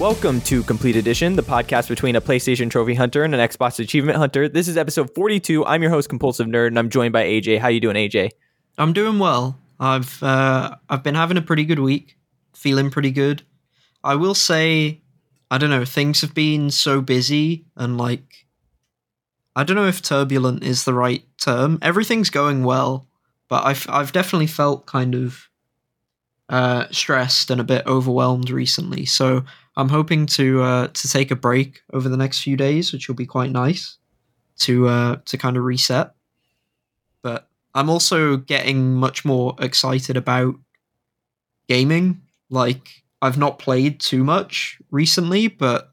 Welcome to Complete Edition, the podcast between a PlayStation Trophy Hunter and an Xbox Achievement Hunter. This is episode 42. I'm your host, Compulsive Nerd, and I'm joined by AJ. How you doing, AJ? I'm doing well. I've been having a pretty good week, feeling pretty good. I will say, I don't know, things have been so busy and like, I don't know if turbulent is the right term. Everything's going well, but I've definitely felt kind of stressed and a bit overwhelmed recently. So I'm hoping to take a break over the next few days, which will be quite nice to kind of reset. But I'm also getting much more excited about gaming. Like, I've not played too much recently, but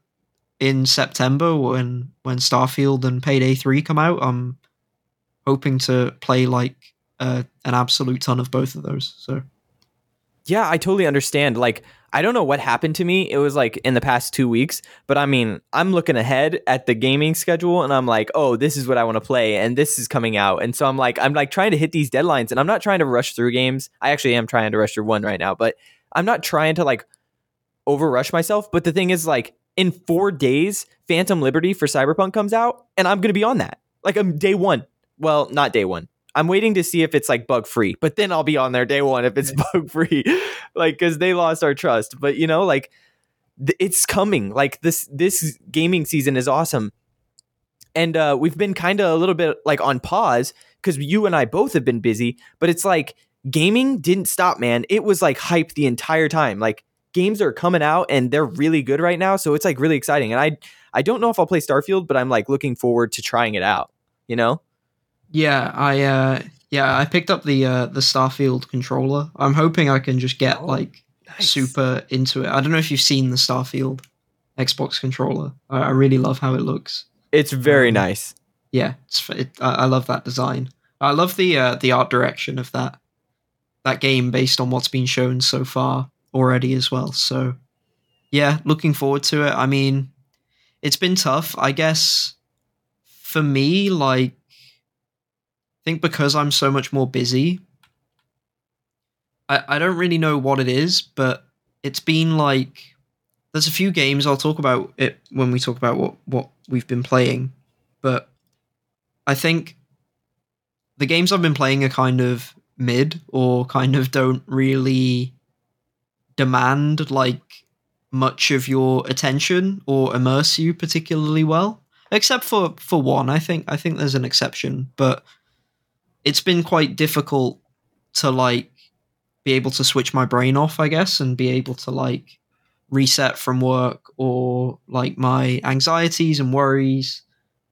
in September when Starfield and Payday 3 come out, I'm hoping to play like an absolute ton of both of those. So yeah, I totally understand. Like, I don't know what happened to me. It was like in the past 2 weeks, but I mean, I'm looking ahead at the gaming schedule and I'm like, oh, this is what I want to play and this is coming out. And so I'm like trying to hit these deadlines, and I'm not trying to rush through games. I actually am trying to rush through one right now, but I'm not trying to like over rush myself. But the thing is, like, in 4 days, Phantom Liberty for Cyberpunk comes out and I'm going to be on that. Like, I'm day one. Well, not day one. I'm waiting to see if it's like bug free, but then I'll be on there day one if it's bug free, like, because they lost our trust. But you know, like, it's coming. Like, this gaming season is awesome, and we've been kind of a little bit like on pause because you and I both have been busy. But it's like gaming didn't stop, man. It was like hype the entire time. Like, games are coming out and they're really good right now, so it's like really exciting. And I don't know if I'll play Starfield, but I'm like looking forward to trying it out. You know. Yeah, I picked up the Starfield controller. I'm hoping I can just get super into it. I don't know if you've seen the Starfield Xbox controller. I really love how it looks. It's very nice. Yeah, I love that design. I love the art direction of that game based on what's been shown so far already as well. So yeah, looking forward to it. I mean, it's been tough, I guess, for me. Like, I think because I'm so much more busy, I don't really know what it is, but it's been like, there's a few games, I'll talk about it when we talk about what we've been playing, but I think the games I've been playing are kind of mid or kind of don't really demand like much of your attention or immerse you particularly well, except for one. I think there's an exception, but it's been quite difficult to like be able to switch my brain off, I guess, and be able to like reset from work or like my anxieties and worries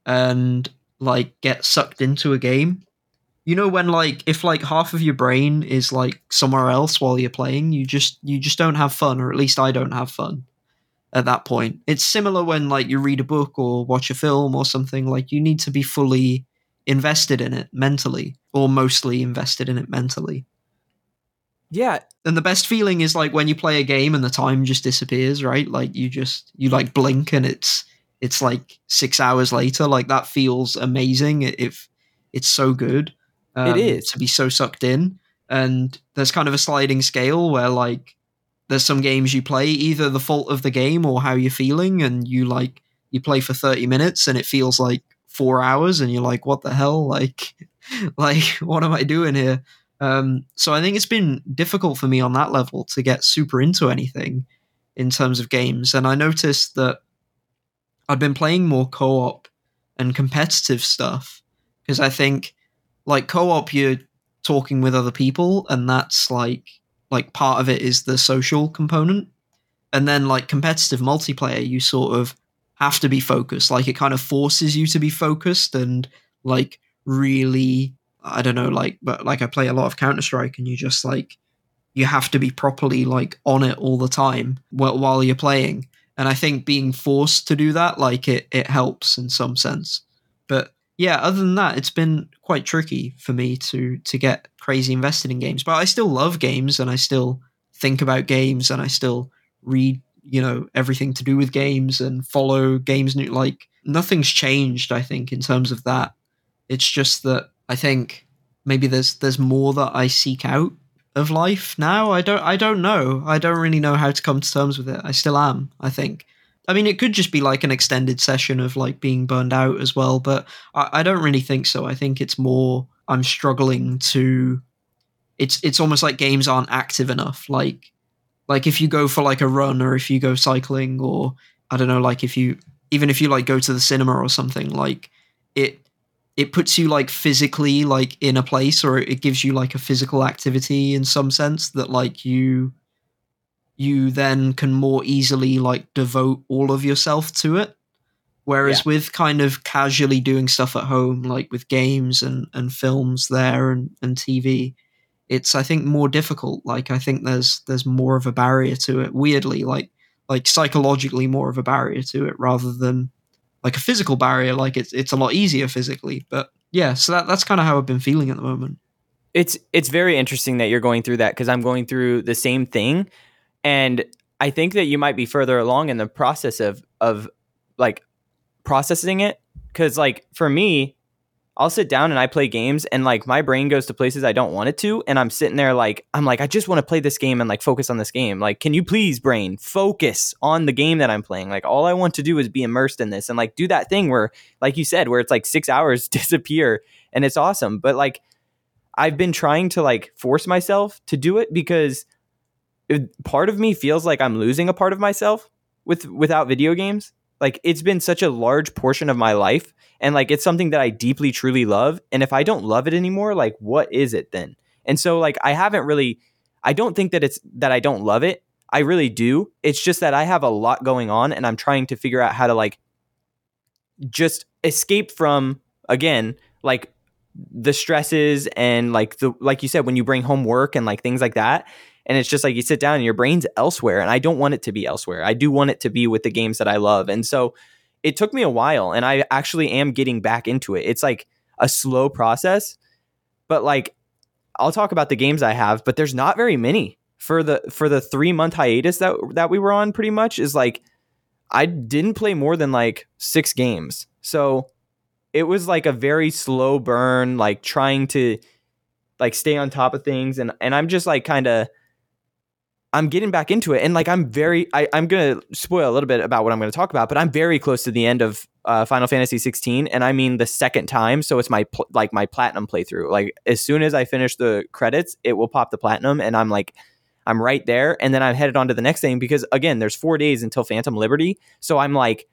and like get sucked into a game. You know, when like, if like half of your brain is like somewhere else while you're playing, you just don't have fun, or at least I don't have fun at that point. It's similar when like you read a book or watch a film or something. Like, you need to be fully invested in it mentally, or mostly invested in it mentally. Yeah. And the best feeling is like when you play a game and the time just disappears, right? Like, you like blink and it's like 6 hours later. Like, that feels amazing. If it's so good. It is. To be so sucked in. And there's kind of a sliding scale where like there's some games you play, either the fault of the game or how you're feeling, and you play for 30 minutes and it feels like 4 hours, and you're like, what the hell? Like what am I doing here? So I think it's been difficult for me on that level to get super into anything in terms of games. And I noticed that I've been playing more co-op and competitive stuff, because I think like co-op, you're talking with other people, and that's like part of it is the social component. And then like competitive multiplayer, you sort of have to be focused. Like, it kind of forces you to be focused and like really, I don't know, like, but like I play a lot of Counter-Strike, and you just like, you have to be properly like on it all the time while you're playing. And I think being forced to do that, like it helps in some sense. But yeah, other than that, it's been quite tricky for me to get crazy invested in games. But I still love games, and I still think about games, and I still read, you know, everything to do with games and follow games. Like, nothing's changed, I think, in terms of that. It's just that I think maybe there's more that I seek out of life now. I don't know. I don't really know how to come to terms with it. I still am, I think. I mean, it could just be like an extended session of like being burned out as well, but I don't really think so. I think it's more I'm struggling to... It's almost like games aren't active enough. Like if you go for like a run, or if you go cycling, or I don't know, like if you like go to the cinema or something, like it puts you like physically like in a place, or it gives you like a physical activity in some sense that like you then can more easily like devote all of yourself to it. Whereas with kind of casually doing stuff at home, like with games and films there and TV, it's, I think, more difficult. Like, I think there's more of a barrier to it, weirdly, like psychologically more of a barrier to it rather than like a physical barrier. Like it's a lot easier physically, but yeah, so that's kind of how I've been feeling at the moment. It's very interesting that you're going through that, because I'm going through the same thing. And I think that you might be further along in the process of like processing it. 'Cause like for me, I'll sit down and I play games, and like my brain goes to places I don't want it to. And I'm sitting there like, I just want to play this game and like focus on this game. Like, can you please, brain, focus on the game that I'm playing? Like, all I want to do is be immersed in this and like do that thing where, like you said, where it's like 6 hours disappear and it's awesome. But like, I've been trying to like force myself to do it, because part of me feels like I'm losing a part of myself without video games. Like, it's been such a large portion of my life, and like it's something that I deeply, truly love. And if I don't love it anymore, like what is it then? And so like I don't think that it's that I don't love it. I really do. It's just that I have a lot going on, and I'm trying to figure out how to like just escape from, again, like the stresses and like the, like you said, when you bring home work and like things like that. And it's just like you sit down and your brain's elsewhere. And I don't want it to be elsewhere. I do want it to be with the games that I love. And so it took me a while, and I actually am getting back into it. It's like a slow process, but like I'll talk about the games I have, but there's not very many for the 3-month hiatus that we were on. Pretty much is like, I didn't play more than like 6 games. So it was like a very slow burn, like trying to like stay on top of things. And I'm just like kind of, I'm getting back into it, and like I'm going to spoil a little bit about what I'm going to talk about, but I'm very close to the end of Final Fantasy 16, and I mean the second time, so it's my my platinum playthrough. Like as soon as I finish the credits, it will pop the platinum, and I'm like, I'm right there, and then I'm headed on to the next thing, because again, there's 4 days until Phantom Liberty, so I'm like,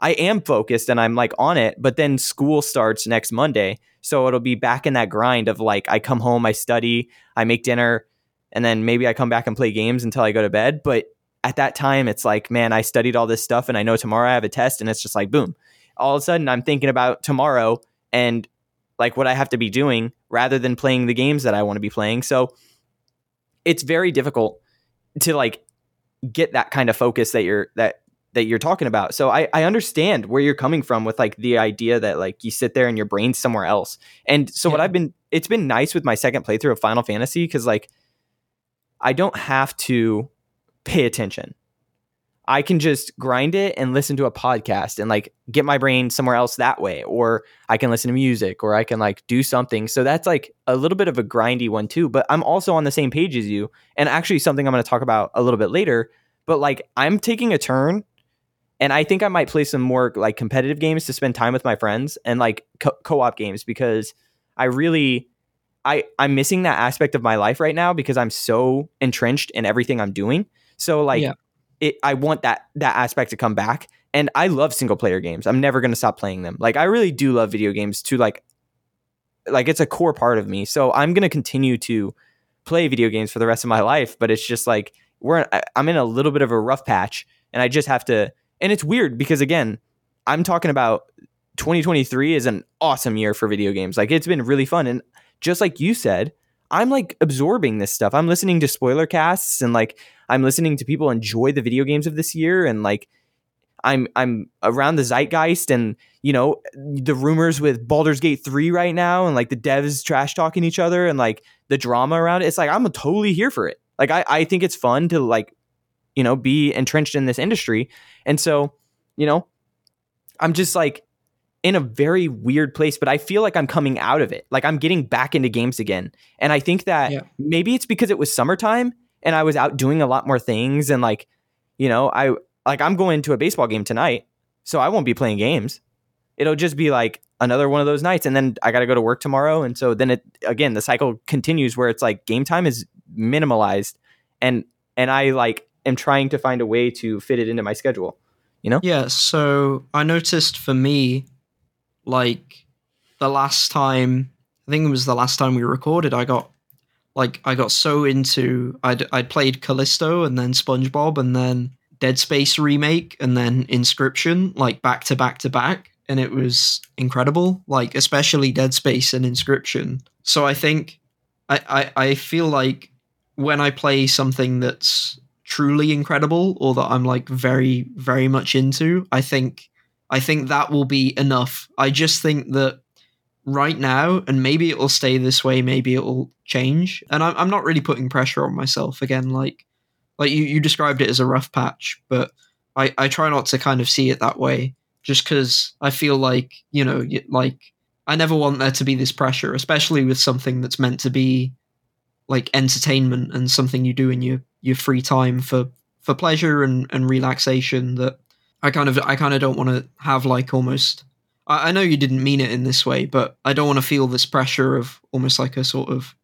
I am focused and I'm like on it, but then school starts next Monday, so it'll be back in that grind of like, I come home, I study, I make dinner, and then maybe I come back and play games until I go to bed. But at that time, it's like, man, I studied all this stuff, and I know tomorrow I have a test, and it's just like, boom. All of a sudden, I'm thinking about tomorrow and like what I have to be doing rather than playing the games that I want to be playing. So it's very difficult to like get that kind of focus that you're talking about. So I understand where you're coming from with like the idea that like you sit there and your brain's somewhere else. And so it's been nice with my second playthrough of Final Fantasy, because like, I don't have to pay attention. I can just grind it and listen to a podcast and like get my brain somewhere else that way, or I can listen to music, or I can like do something. So that's like a little bit of a grindy one too, but I'm also on the same page as you, and actually something I'm going to talk about a little bit later, but like I'm taking a turn, and I think I might play some more like competitive games to spend time with my friends, and like co-op games, because I really... I'm missing that aspect of my life right now, because I'm so entrenched in everything I'm doing. So like I want that aspect to come back, and I love single player games. I'm never going to stop playing them. Like I really do love video games too. Like it's a core part of me. So I'm going to continue to play video games for the rest of my life, but it's just like I'm in a little bit of a rough patch, and I just have to, and it's weird because again, I'm talking about 2023 is an awesome year for video games. Like it's been really fun, and just like you said, I'm like absorbing this stuff. I'm listening to spoiler casts, and like I'm listening to people enjoy the video games of this year, and like I'm around the zeitgeist, and you know, the rumors with Baldur's Gate 3 right now, and like the devs trash talking each other, and like the drama around it. It's like I'm totally here for it. Like I think it's fun to like, you know, be entrenched in this industry. And so, you know, I'm just like in a very weird place, but I feel like I'm coming out of it. Like I'm getting back into games again. And I think that maybe it's because it was summertime and I was out doing a lot more things. And like, you know, I'm going to a baseball game tonight, so I won't be playing games. It'll just be like another one of those nights. And then I got to go to work tomorrow. And so then the cycle continues where it's like game time is minimalized. And I like am trying to find a way to fit it into my schedule, you know? Yeah. So I noticed for me, like the last time we recorded, I got so into, I'd played Callisto and then SpongeBob and then Dead Space remake and then Inscription, like back to back to back. And it was incredible, like especially Dead Space and Inscription. So I think I feel like when I play something that's truly incredible or that I'm like very, very much into, I think that will be enough. I just think that right now, and maybe it will stay this way, maybe it will change. And I'm not really putting pressure on myself again. Like you described it as a rough patch, but I try not to kind of see it that way. Just because I feel like, you know, like I never want there to be this pressure, especially with something that's meant to be like entertainment and something you do in your free time for pleasure and relaxation, that I kind of don't want to have like almost, I know you didn't mean it in this way, but I don't want to feel this pressure of almost like a sort of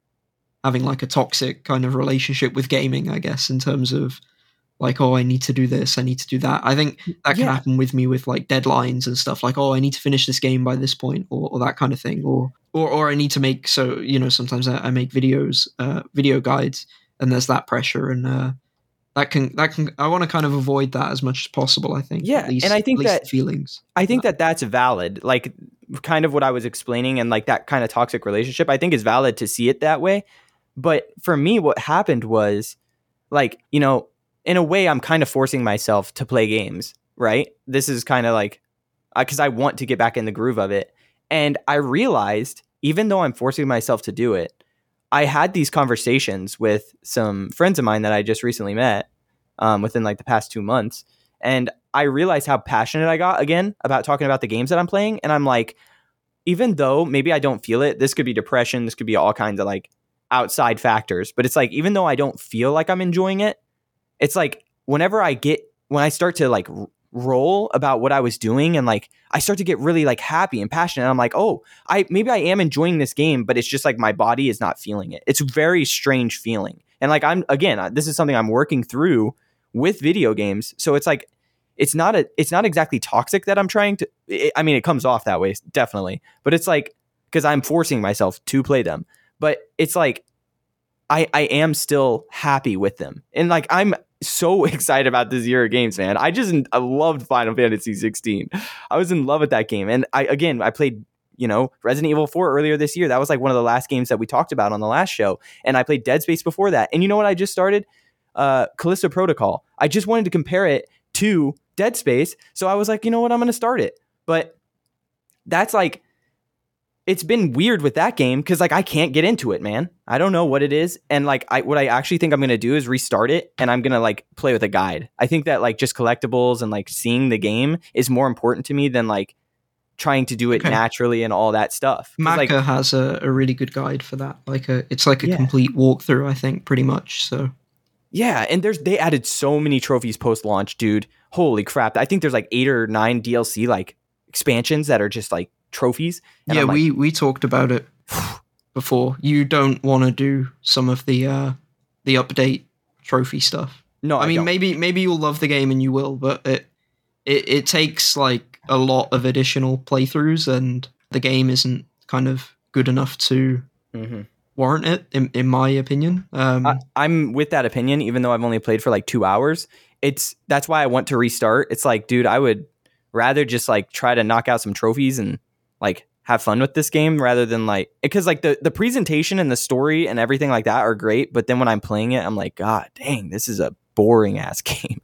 having like a toxic kind of relationship with gaming, I guess, in terms of like, oh, I need to do this, I need to do that. I think that can happen with me with like deadlines and stuff, like, oh, I need to finish this game by this point or that kind of thing. Or I need to make, so, you know, sometimes I make videos, video guides, and there's that pressure. And that can I want to kind of avoid that as much as possible, I think. Yeah, at least, and I think that feelings. I think that that's valid. Like kind of what I was explaining and like that kind of toxic relationship, I think is valid to see it that way. But for me, what happened was like, you know, in a way, I'm kind of forcing myself to play games, right? This is kind of like, because I want to get back in the groove of it. And I realized, even though I'm forcing myself to do it, I had these conversations with some friends of mine that I just recently met within like the past 2 months. And I realized how passionate I got again about talking about the games that I'm playing. And I'm like, even though maybe I don't feel it, this could be depression, this could be all kinds of like outside factors. But it's like, even though I don't feel like I'm enjoying it, it's like when I start to like roll about what I was doing and like I start to get really like happy and passionate, and I'm like, oh, maybe I am enjoying this game, but it's just like my body is not feeling it. It's a very strange feeling. And like this is something I'm working through with video games. So it's like it's not exactly toxic that I'm trying to, it comes off that way, definitely. But it's like, because I'm forcing myself to play them, but it's like I am still happy with them. And like I'm so excited about this year of games, man. I loved Final Fantasy 16. I was in love with that game. And I played, you know, Resident Evil 4 earlier this year. That was like one of the last games that we talked about on the last show. And I played Dead Space before that. And you know what I just started? Callisto Protocol. I just wanted to compare it to Dead Space. So I was like, you know what? I'm going to start it. But that's like, it's been weird with that game because like I can't get into it, man. I don't know what it is. And like what I actually think I'm going to do is restart it, and I'm going to like play with a guide. I think that like just collectibles and like seeing the game is more important to me than like trying to do it naturally and all that stuff. Marco has a really good guide for that. Like it's like a complete walkthrough, I think, pretty much. So yeah, and they added so many trophies post-launch, dude. Holy crap. I think there's like 8 or 9 DLC like expansions that are just like trophies. And yeah, like, we talked about it before. You don't want to do some of the update trophy stuff. No, I mean, don't. Maybe you'll love the game and you will, but it takes like a lot of additional playthroughs, and the game isn't kind of good enough to warrant it, in my opinion. I'm with that opinion, even though I've only played for like 2 hours. That's why I want to restart. It's like, dude, I would rather just like try to knock out some trophies and like have fun with this game rather than like, because like the presentation and the story and everything like that are great, but then when I'm playing it, I'm like, god dang, this is a boring ass game.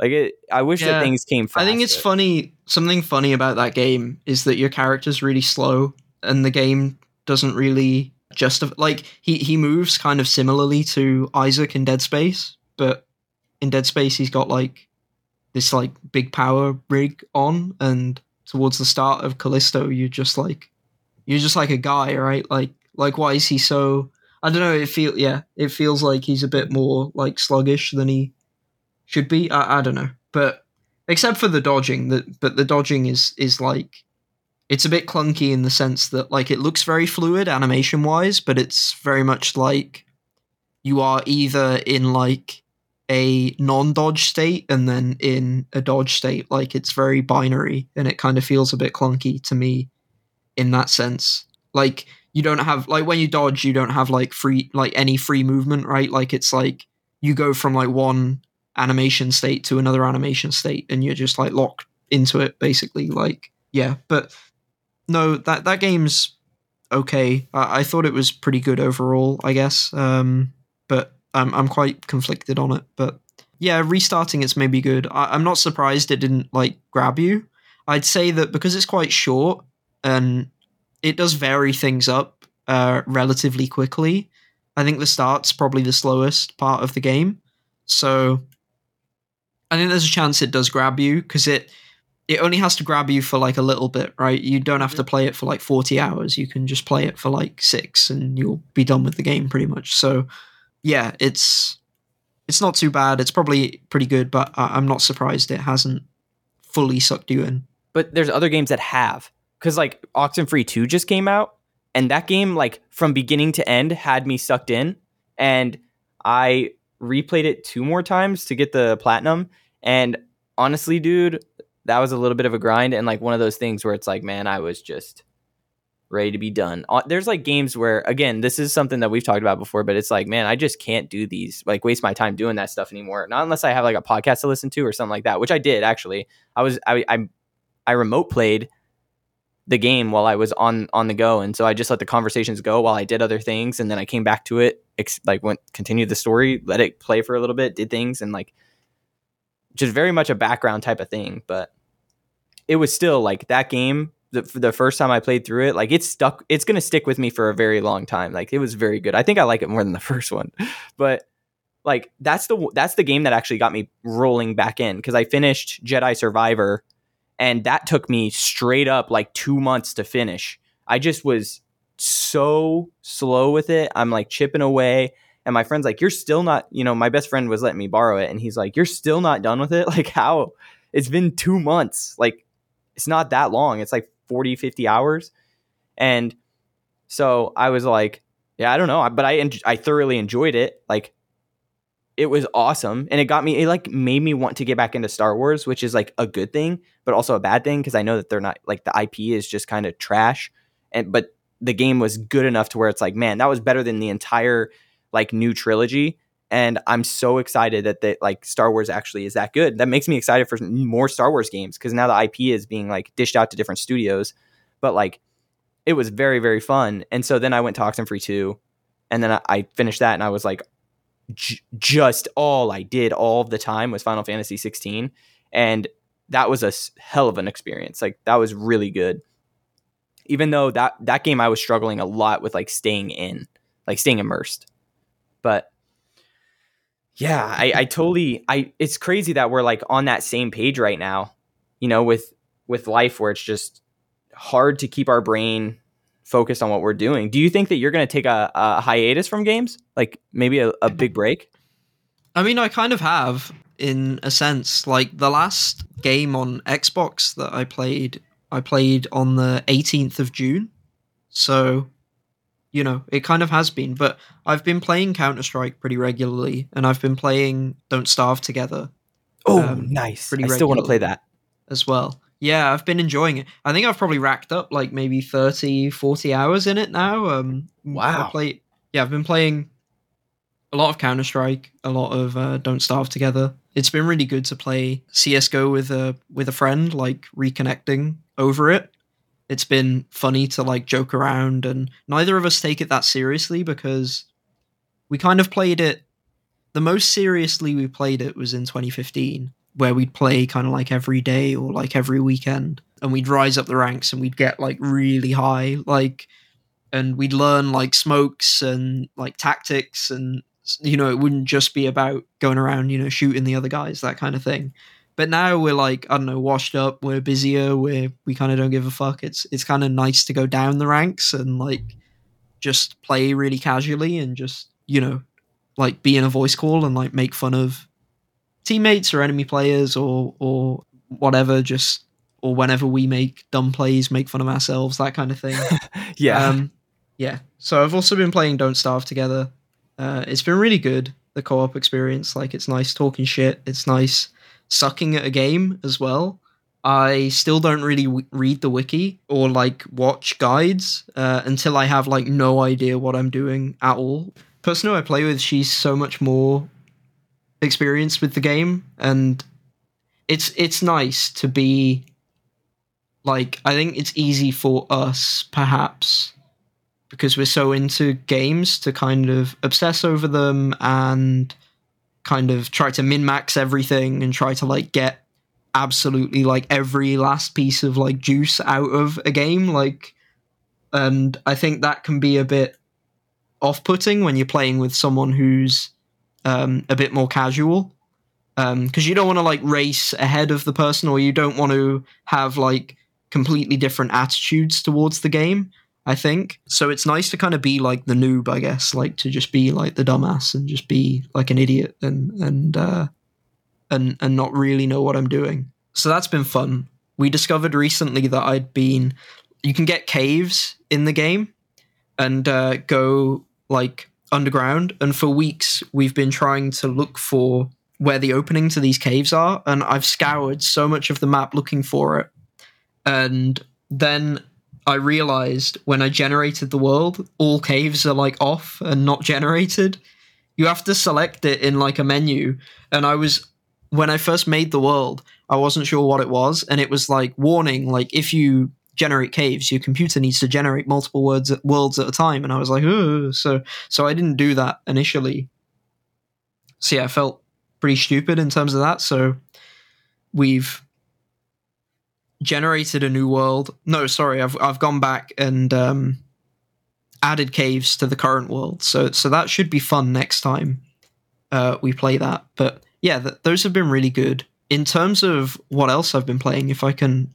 Like I wish that things came faster. I think it's funny. Something funny about that game is that your character's really slow, and the game doesn't really justify. Like he moves kind of similarly to Isaac in Dead Space, but in Dead Space he's got like this like big power rig on, and towards the start of Callisto, you're just like a guy, right? Like why is he so? I don't know. It feels like he's a bit more like sluggish than he should be. I don't know, but except for the dodging, but the dodging is like, it's a bit clunky in the sense that like it looks very fluid animation wise, but it's very much like you are either in like a non-dodge state and then in a dodge state. Like it's very binary, and it kind of feels a bit clunky to me in that sense. Like, you don't have, like, when you dodge, you don't have, like, any free movement, right? Like, it's, like, you go from, like, one animation state to another animation state, and you're just, like, locked into it, basically. Like, yeah, but, no, that game's okay. I thought it was pretty good overall, I guess, but I'm quite conflicted on it. But, yeah, restarting it's maybe good. I'm not surprised it didn't, like, grab you. I'd say that because it's quite short, and it does vary things up relatively quickly. I think the start's probably the slowest part of the game. So I think there's a chance it does grab you, because it only has to grab you for like a little bit, right? You don't have to play it for like 40 hours. You can just play it for like 6 and you'll be done with the game pretty much. So yeah, it's not too bad. It's probably pretty good, but I'm not surprised it hasn't fully sucked you in. But there's other games that have. Because, like, Oxenfree 2 just came out, and that game, like, from beginning to end had me sucked in, and I replayed it 2 more times to get the platinum, and honestly, dude, that was a little bit of a grind, and, like, one of those things where it's like, man, I was just ready to be done. There's, like, games where, again, this is something that we've talked about before, but it's like, man, I just can't do these, like, waste my time doing that stuff anymore. Not unless I have, like, a podcast to listen to or something like that, which I did, actually. I remote played the game while I was on the go, and so I just let the conversations go while I did other things, and then I came back to it, continued the story, let it play for a little bit, did things, and like just very much a background type of thing. But it was still like that game, the first time I played through it, like it's gonna stick with me for a very long time. Like it was very good. I think I like it more than the first one. But like that's the game that actually got me rolling back in, because I finished Jedi Survivor, and that took me straight up like 2 months to finish. I just was so slow with it. I'm like chipping away. And my friend's like, you're still not, my best friend was letting me borrow it. And he's like, you're still not done with it? Like how? It's been 2 months. Like it's not that long. It's like 40, 50 hours. And so I was like, yeah, I don't know. But I thoroughly enjoyed it. Like it was awesome, and it made me want to get back into Star Wars, which is like a good thing but also a bad thing, because I know that they're not, like, the IP is just kind of trash, but the game was good enough to where it's like, man, that was better than the entire like new trilogy, and I'm so excited that they, like, Star Wars actually is that good. That makes me excited for more Star Wars games, because now the IP is being like dished out to different studios. But like it was very, very fun, and so then I went to Oxenfree 2, and then I finished that, and I was like, just all I did all the time was Final Fantasy 16, and that was a hell of an experience. Like that was really good, even though that game I was struggling a lot with, like staying immersed. But yeah, I totally it's crazy that we're like on that same page right now, with life, where it's just hard to keep our brain focused on what we're doing. Do you think that you're going to take a hiatus from games? Like maybe a big break? I mean, I kind of have in a sense. Like the last game on Xbox that I played on the 18th of June. So, it kind of has been, but I've been playing Counter-Strike pretty regularly, and I've been playing Don't Starve Together. Oh, nice. I still want to play that as well. Yeah, I've been enjoying it. I think I've probably racked up like maybe 30, 40 hours in it now. Wow. I've been playing a lot of Counter-Strike, a lot of Don't Starve Together. It's been really good to play CSGO with a friend, like reconnecting over it. It's been funny to like joke around, and neither of us take it that seriously, because we kind of played it. The most seriously we played it was in 2015. Where we'd play kind of like every day or like every weekend, and we'd rise up the ranks and we'd get like really high, like, and we'd learn like smokes and like tactics, and it wouldn't just be about going around, shooting the other guys, that kind of thing. But now we're like, I don't know, washed up, we're busier, we kind of don't give a fuck. It's kind of nice to go down the ranks and like just play really casually and just, you know, like be in a voice call and like make fun of teammates or enemy players or whatever, just, or whenever we make dumb plays, make fun of ourselves, that kind of thing. Yeah. Yeah. So I've also been playing Don't Starve Together. It's been really good, the co-op experience. Like, it's nice talking shit. It's nice sucking at a game as well. I still don't really read the wiki or like watch guides until I have like no idea what I'm doing at all. Person who I play with, she's so much more experienced with the game, and it's nice to be like, I think it's easy for us perhaps because we're so into games to kind of obsess over them and kind of try to min-max everything and try to like get absolutely like every last piece of like juice out of a game, like, and I think that can be a bit off-putting when you're playing with someone who's a bit more casual, because you don't want to like race ahead of the person, or you don't want to have like completely different attitudes towards the game, I think. So it's nice to kind of be like the noob, I guess, like to just be like the dumbass and just be like an idiot and not really know what I'm doing. So that's been fun. We discovered recently that you can get caves in the game and go like underground, and for weeks we've been trying to look for where the opening to these caves are, and I've scoured so much of the map looking for it, and then I realized when I generated the world, all caves are like off and not generated. You have to select it in like a menu, and when I first made the world, I wasn't sure what it was, and it was like, warning, like if you generate caves, your computer needs to generate multiple worlds at a time, and I was like, oh, so I didn't do that initially. So yeah, I felt pretty stupid in terms of that. So we've generated a new world. No, sorry, I've gone back and added caves to the current world. So that should be fun next time we play that. But yeah, those have been really good. In terms of what else I've been playing, if I can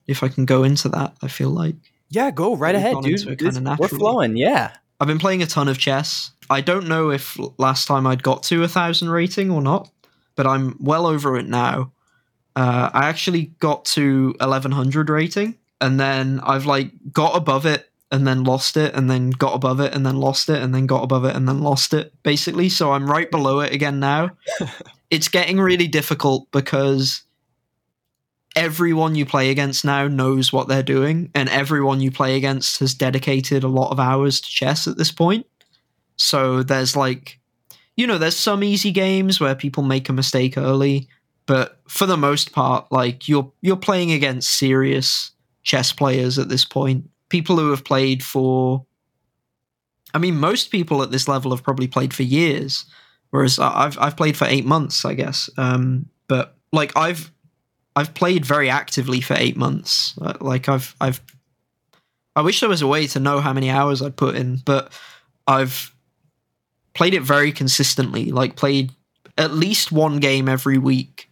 go into that, I feel like, yeah, go right ahead, dude. We're flowing, yeah. I've been playing a ton of chess. I don't know if last time I'd got to 1,000 rating or not, but I'm well over it now. I actually got to 1,100 rating, and then I've like got above it and then lost it, and then got above it and then lost it, and then got above it and then lost it, basically. So I'm right below it again now. It's getting really difficult because everyone you play against now knows what they're doing, and everyone you play against has dedicated a lot of hours to chess at this point. So there's like, you know, there's some easy games where people make a mistake early, but for the most part, like you're playing against serious chess players at this point. People who have played for, I mean, most people at this level have probably played for years, whereas I've played for 8 months, I guess. But like I've played very actively for 8 months. Like I wish there was a way to know how many hours I'd put in, but I've played it very consistently, like played at least one game every week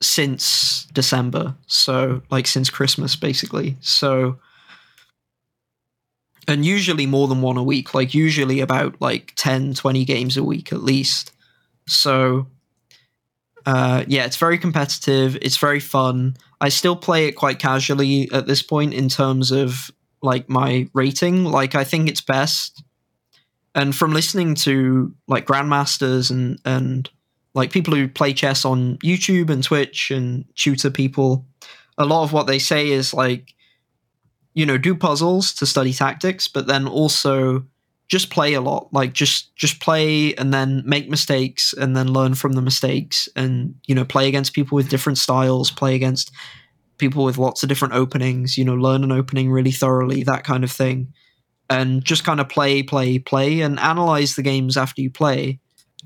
since December. So like since Christmas, basically. So, and usually more than one a week, like usually about like 10, 20 games a week at least. So yeah, it's very competitive. It's very fun. I still play it quite casually at this point in terms of like my rating. Like I think it's best. And from listening to like grandmasters and like people who play chess on YouTube and Twitch and tutor people, a lot of what they say is like, you know, do puzzles to study tactics, but then also just play a lot, like just play and then make mistakes and then learn from the mistakes, and, you know, play against people with different styles, play against people with lots of different openings, you know, learn an opening really thoroughly, that kind of thing. And just kind of play and analyze the games after you play.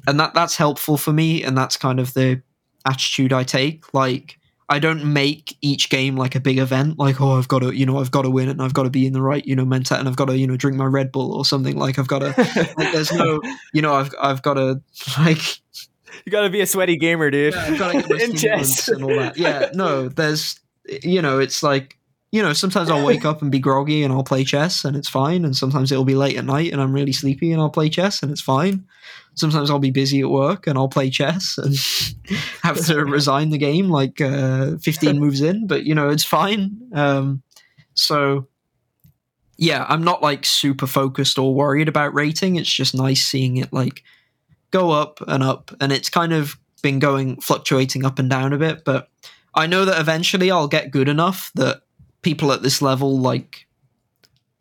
And that's helpful for me. And that's kind of the attitude I take. Like, I don't make each game like a big event, like, oh, I've got to win and I've got to be in the right, you know, mindset, and I've got to, you know, drink my Red Bull or something. Like I've got to, like, there's no, you know, I've got to like You got to be a sweaty gamer, dude. Yeah, I've got to get my stimulants and all that. Yeah, no, there's, you know, it's like, you know, sometimes I'll wake up and be groggy and I'll play chess and it's fine. And sometimes it'll be late at night and I'm really sleepy and I'll play chess and it's fine. Sometimes I'll be busy at work and I'll play chess and have to resign the game like 15 moves in, but you know, it's fine. So yeah, I'm not like super focused or worried about rating. It's just nice seeing it like go up and it's kind of been going fluctuating up and down a bit, but I know that eventually I'll get good enough that people at this level, like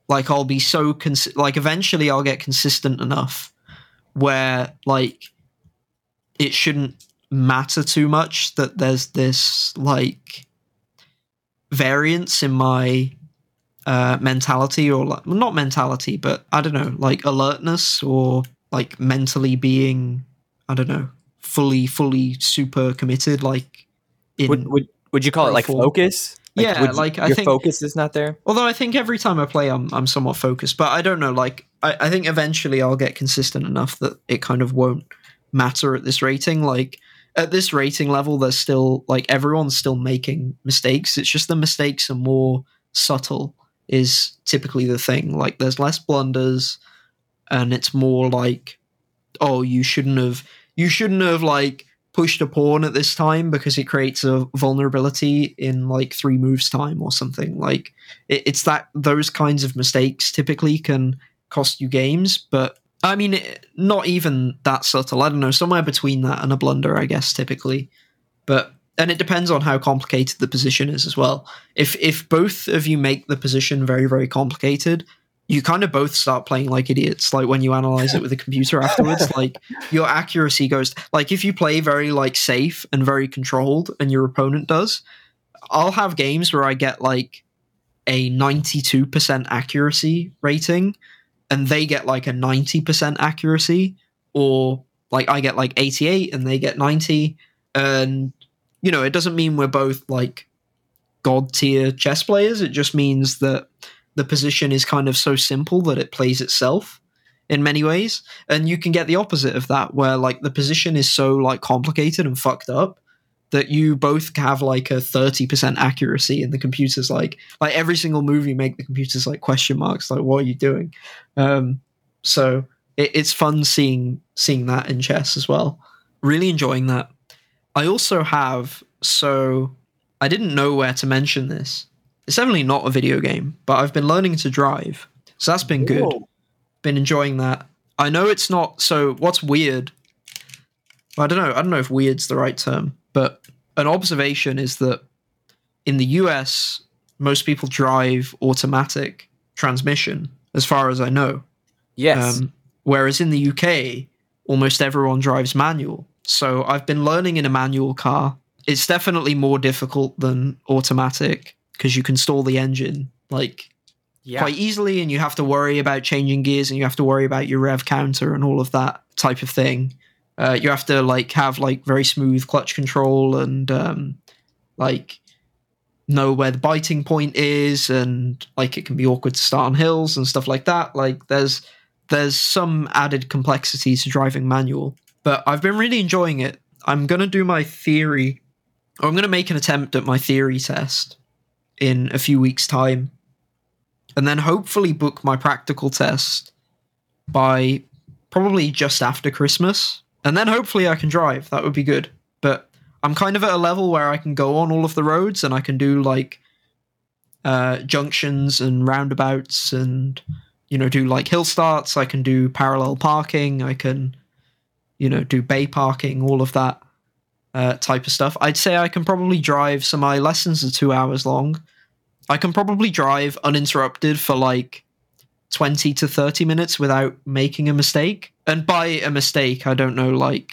I'll be so like eventually I'll get consistent enough where like it shouldn't matter too much that there's this like variance in my mentality or like, not mentality, but I don't know, like alertness or like mentally being, I don't know, fully super committed. Like in would you call it like focus? Yeah, like I think your focus is not there. Although I think every time I play, I'm somewhat focused. But I don't know. Like I think eventually I'll get consistent enough that it kind of won't matter at this rating. Like at this rating level, there's still like everyone's still making mistakes. It's just the mistakes are more subtle. Is typically the thing. Like there's less blunders, and it's more like, oh, you shouldn't have like pushed a pawn at this time because it creates a vulnerability in like 3 moves time or something. Like it's that those kinds of mistakes typically can cost you games, but I mean not even that subtle. I don't know, somewhere between that and a blunder, I guess, typically. But and it depends on how complicated the position is as well. If both of you make the position very, very complicated, you kind of both start playing like idiots, like when you analyze it with a computer afterwards, like your accuracy goes, like if you play very like safe and very controlled and your opponent does, I'll have games where I get like a 92% accuracy rating and they get like a 90% accuracy, or like I get like 88 and they get 90. And, you know, it doesn't mean we're both like god tier chess players. It just means that the position is kind of so simple that it plays itself in many ways. And you can get the opposite of that where like the position is so like complicated and fucked up that you both have like a 30% accuracy and the computer's like every single move you make, the computer's like question marks, like what are you doing? So it's fun seeing that in chess as well. Really enjoying that. I also have, so I didn't know where to mention this. It's definitely not a video game, but I've been learning to drive. So that's been good. Ooh. Been enjoying that. I know it's not, so what's weird, I don't know if weird's the right term, but an observation is that in the US, most people drive automatic transmission, as far as I know. Yes. Whereas in the UK, almost everyone drives manual. So I've been learning in a manual car. It's definitely more difficult than automatic, because you can stall the engine like quite easily, and you have to worry about changing gears, and you have to worry about your rev counter and all of that type of thing. You have to like have like very smooth clutch control and like know where the biting point is, and like it can be awkward to start on hills and stuff like that. Like there's some added complexity to driving manual, but I've been really enjoying it. I'm gonna do my theory, or I'm gonna make an attempt at my theory test in a few weeks' time, and then hopefully book my practical test by probably just after Christmas, and then hopefully I can drive. That would be good. But I'm kind of at a level where I can go on all of the roads and I can do like junctions and roundabouts, and you know, do like hill starts. I can do parallel parking. I can, you know, do bay parking, all of that type of stuff. I'd say I can probably drive, so my lessons are 2 hours long. I can probably drive uninterrupted for like 20 to 30 minutes without making a mistake. And by a mistake, I don't know, like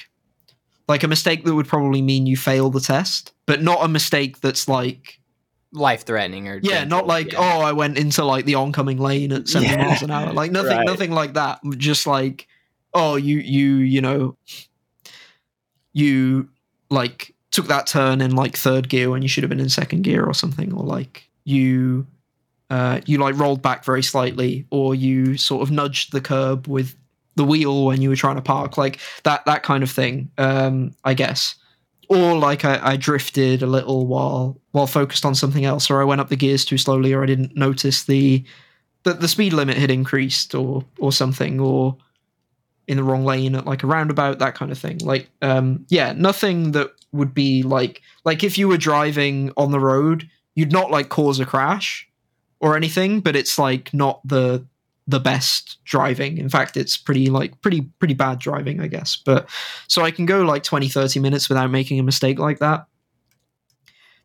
a mistake that would probably mean you fail the test, but not a mistake that's like life-threatening or dangerous. Not like, oh, I went into like the oncoming lane at 70 miles an hour. Like nothing, nothing like that. Just like, oh, you like took that turn in like third gear when you should have been in second gear or something, or like you like rolled back very slightly, or you sort of nudged the curb with the wheel when you were trying to park, like that kind of thing, I guess. Or like I drifted a little while focused on something else, or I went up the gears too slowly, or I didn't notice the speed limit had increased or something, or in the wrong lane at like a roundabout, that kind of thing. Like, nothing that would be like if you were driving on the road, you'd not like cause a crash or anything, but it's like not the best driving. In fact, it's pretty bad driving, I guess. But so I can go like 20, 30 minutes without making a mistake like that.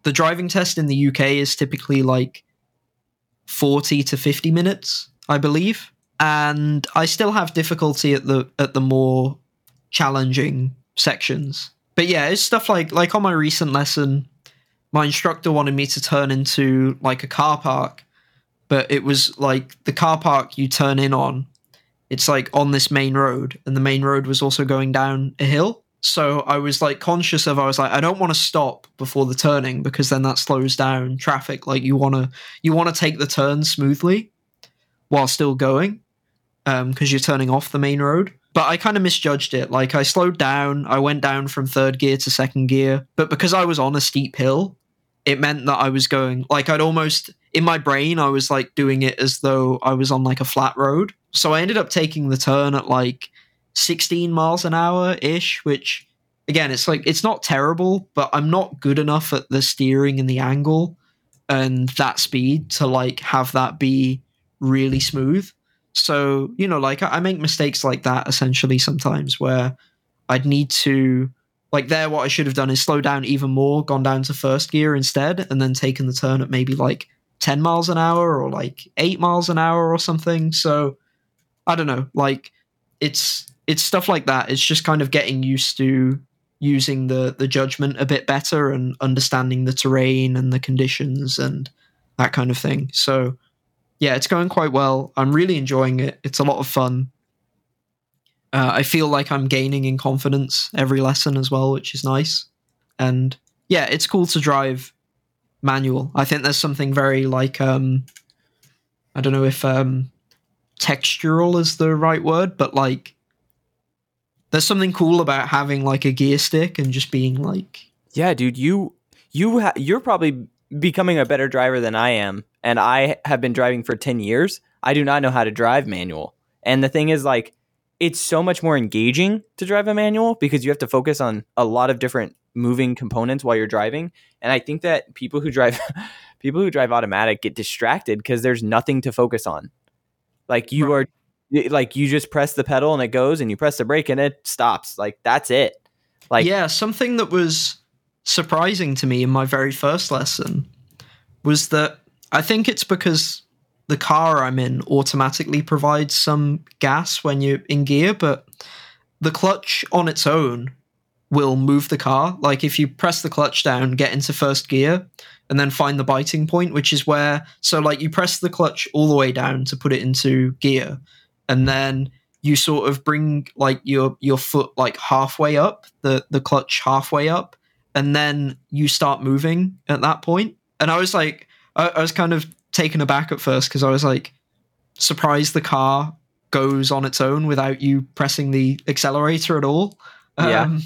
The driving test in the UK is typically like 40 to 50 minutes, I believe. And I still have difficulty at the more challenging sections. But yeah, it's stuff like on my recent lesson, my instructor wanted me to turn into like a car park, but it was like the car park you turn in on, it's like on this main road, and the main road was also going down a hill. So I was like conscious of, I was like, I don't want to stop before the turning, because then that slows down traffic. Like you want to take the turn smoothly while still going, because you're turning off the main road. But I kind of misjudged it. Like I slowed down, I went down from third gear to second gear, but because I was on a steep hill, it meant that I was going, like I'd almost, in my brain, I was like doing it as though I was on like a flat road. So I ended up taking the turn at like 16 miles an hour-ish, which again, it's like, it's not terrible, but I'm not good enough at the steering and the angle and that speed to like have that be really smooth. So, you know, like I make mistakes like that essentially sometimes, where I'd need to, like there, what I should have done is slow down even more, gone down to first gear instead, and then taken the turn at maybe like 10 miles an hour or like 8 miles an hour or something. So I don't know, like it's stuff like that. It's just kind of getting used to using the judgment a bit better and understanding the terrain and the conditions and that kind of thing. So yeah, it's going quite well. I'm really enjoying it. It's a lot of fun. I feel like I'm gaining in confidence every lesson as well, which is nice. And yeah, it's cool to drive manual. I think there's something very like, I don't know if textural is the right word, but like there's something cool about having like a gear stick and just being like, yeah, dude, you're probably becoming a better driver than I am. And I have been driving for 10 years. I do not know how to drive manual. And the thing is, like, it's so much more engaging to drive a manual because you have to focus on a lot of different moving components while you're driving. And I think that people who drive automatic get distracted because there's nothing to focus on. Like you are, like you just press the pedal and it goes, and you press the brake and it stops. Like that's it. Like yeah, something that was surprising to me in my very first lesson was that I think it's because the car I'm in automatically provides some gas when you're in gear, but the clutch on its own will move the car. Like if you press the clutch down, get into first gear, and then find the biting point, which is where, so like you press the clutch all the way down to put it into gear, and then you sort of bring like your foot like halfway up, the clutch halfway up, and then you start moving at that point. And I was like, I was kind of taken aback at first because I was like, surprised the car goes on its own without you pressing the accelerator at all. Yeah.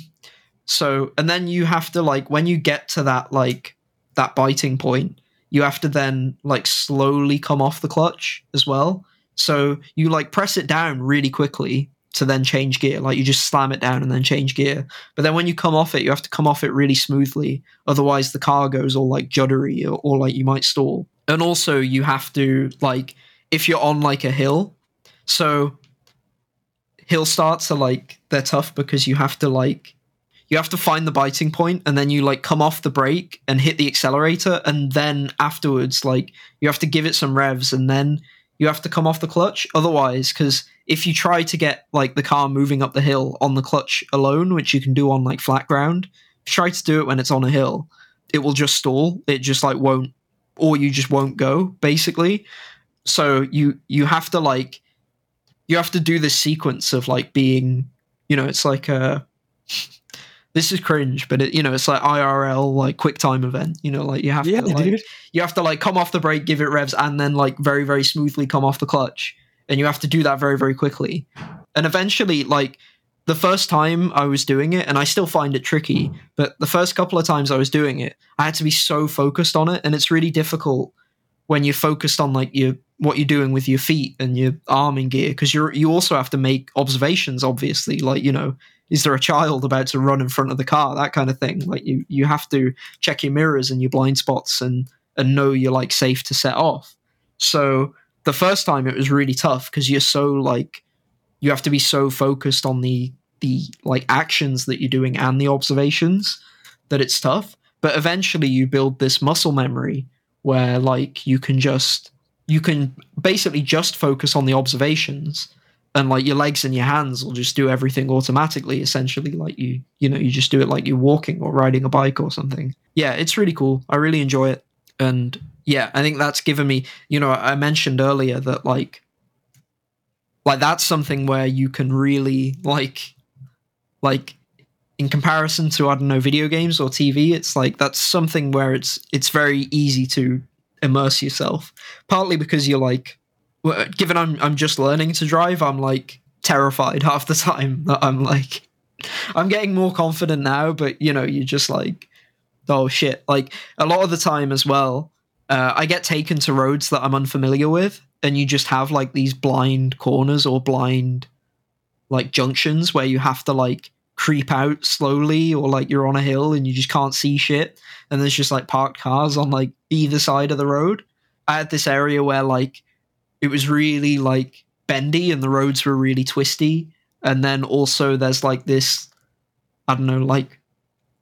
So, and then you have to like, when you get to that, like that biting point, you have to then like slowly come off the clutch as well. So you like press it down really quickly to then change gear. Like you just slam it down and then change gear. But then when you come off it, you have to come off it really smoothly. Otherwise the car goes all like juddery or like you might stall. And also you have to like, if you're on like a hill, so hill starts are like, they're tough because you have to find the biting point, and then you like come off the brake and hit the accelerator. And then afterwards, like you have to give it some revs and then you have to come off the clutch. Otherwise, because if you try to get like the car moving up the hill on the clutch alone, which you can do on like flat ground, try to do it when it's on a hill, it will just stall. It just like won't, or you just won't go basically. So you have to do this sequence of like being, you know, it's like a, this is cringe, but it, you know, it's like IRL, like quick time event, you know, like you have to come off the brake, give it revs, and then like very, very smoothly come off the clutch. And you have to do that very, very quickly. And eventually, like, the first time I was doing it, and I still find it tricky, but the first couple of times I was doing it, I had to be so focused on it. And it's really difficult when you're focused on, like, your what you're doing with your feet and your arm and gear, because you also have to make observations, obviously, like, you know, is there a child about to run in front of the car, that kind of thing. Like, you have to check your mirrors and your blind spots and know you're, like, safe to set off. So the first time it was really tough because you're so, like, you have to be so focused on the like actions that you're doing and the observations that it's tough. But eventually you build this muscle memory where, like, you can basically just focus on the observations, and, like, your legs and your hands will just do everything automatically, essentially. Like, you just do it like you're walking or riding a bike or something. Yeah, it's really cool. I really enjoy it. And yeah, I think that's given me, you know, I mentioned earlier that like that's something where you can really like in comparison to, I don't know, video games or TV, it's like, that's something where it's very easy to immerse yourself, partly because you're like, given I'm just learning to drive, I'm like terrified half the time that I'm like, I'm getting more confident now, but, you know, you're just like, oh shit. Like, a lot of the time as well, I get taken to roads that I'm unfamiliar with, and you just have, like, these blind corners or blind, like, junctions where you have to, like, creep out slowly, or, like, you're on a hill and you just can't see shit, and there's just, like, parked cars on, like, either side of the road. I had this area where, like, it was really, like, bendy and the roads were really twisty, and then also there's, like, this, I don't know, like,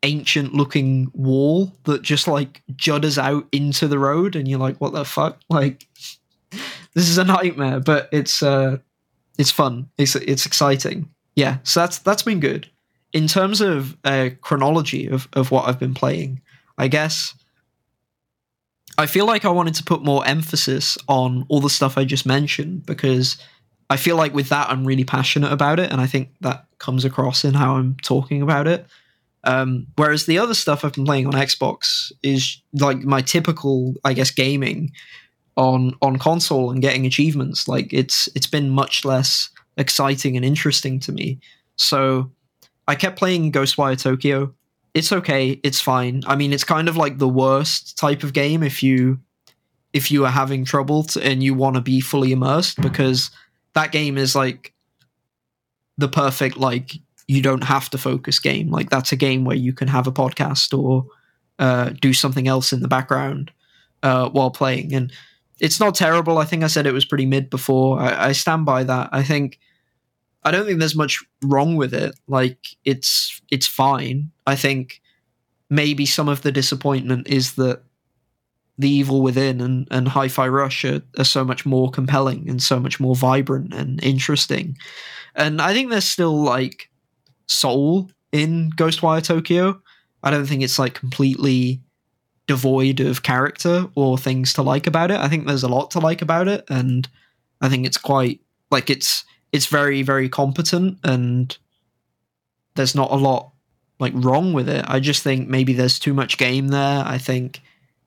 ancient looking wall that just, like, judders out into the road, and you're like, what the fuck, like, this is a nightmare. But it's fun, it's exciting. Yeah, so that's been good. In terms of chronology of what I've been playing, I guess I feel like I wanted to put more emphasis on all the stuff I just mentioned, because I feel like with that I'm really passionate about it, and I think that comes across in how I'm talking about it. Whereas the other stuff I've been playing on Xbox is, like, my typical, I guess, gaming on console and getting achievements. Like, it's been much less exciting and interesting to me. So I kept playing Ghostwire Tokyo. It's okay, it's fine. I mean, it's kind of like the worst type of game if you are having trouble and you want to be fully immersed, because that game is, like, the perfect, like, you don't have to focus game. Like, that's a game where you can have a podcast or do something else in the background while playing. And it's not terrible. I think I said it was pretty mid before. I stand by that. I don't think there's much wrong with it. Like, it's fine. I think maybe some of the disappointment is that The Evil Within and Hi-Fi Rush are so much more compelling and so much more vibrant and interesting. And I think there's still, like, soul in Ghostwire Tokyo. I don't think it's, like, completely devoid of character or things to like about it. I think there's a lot to like about it, and I think it's quite, like, it's very, very competent, and there's not a lot, like, wrong with it. I just think maybe there's too much game there. I think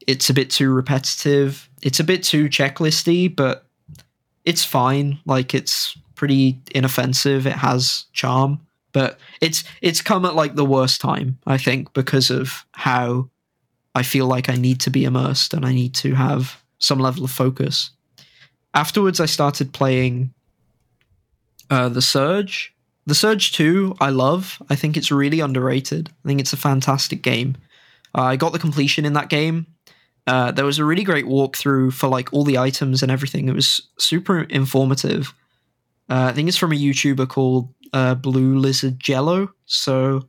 it's a bit too repetitive. It's a bit too checklisty, but it's fine. Like, it's pretty inoffensive. It has charm. But it's come at, like, the worst time, I think, because of how I feel like I need to be immersed and I need to have some level of focus. Afterwards, I started playing The Surge. The Surge 2, I love. I think it's really underrated. I think it's a fantastic game. I got the completion in that game. There was a really great walkthrough for, like, all the items and everything. It was super informative. I think it's from a YouTuber called Blue Lizard Jello. So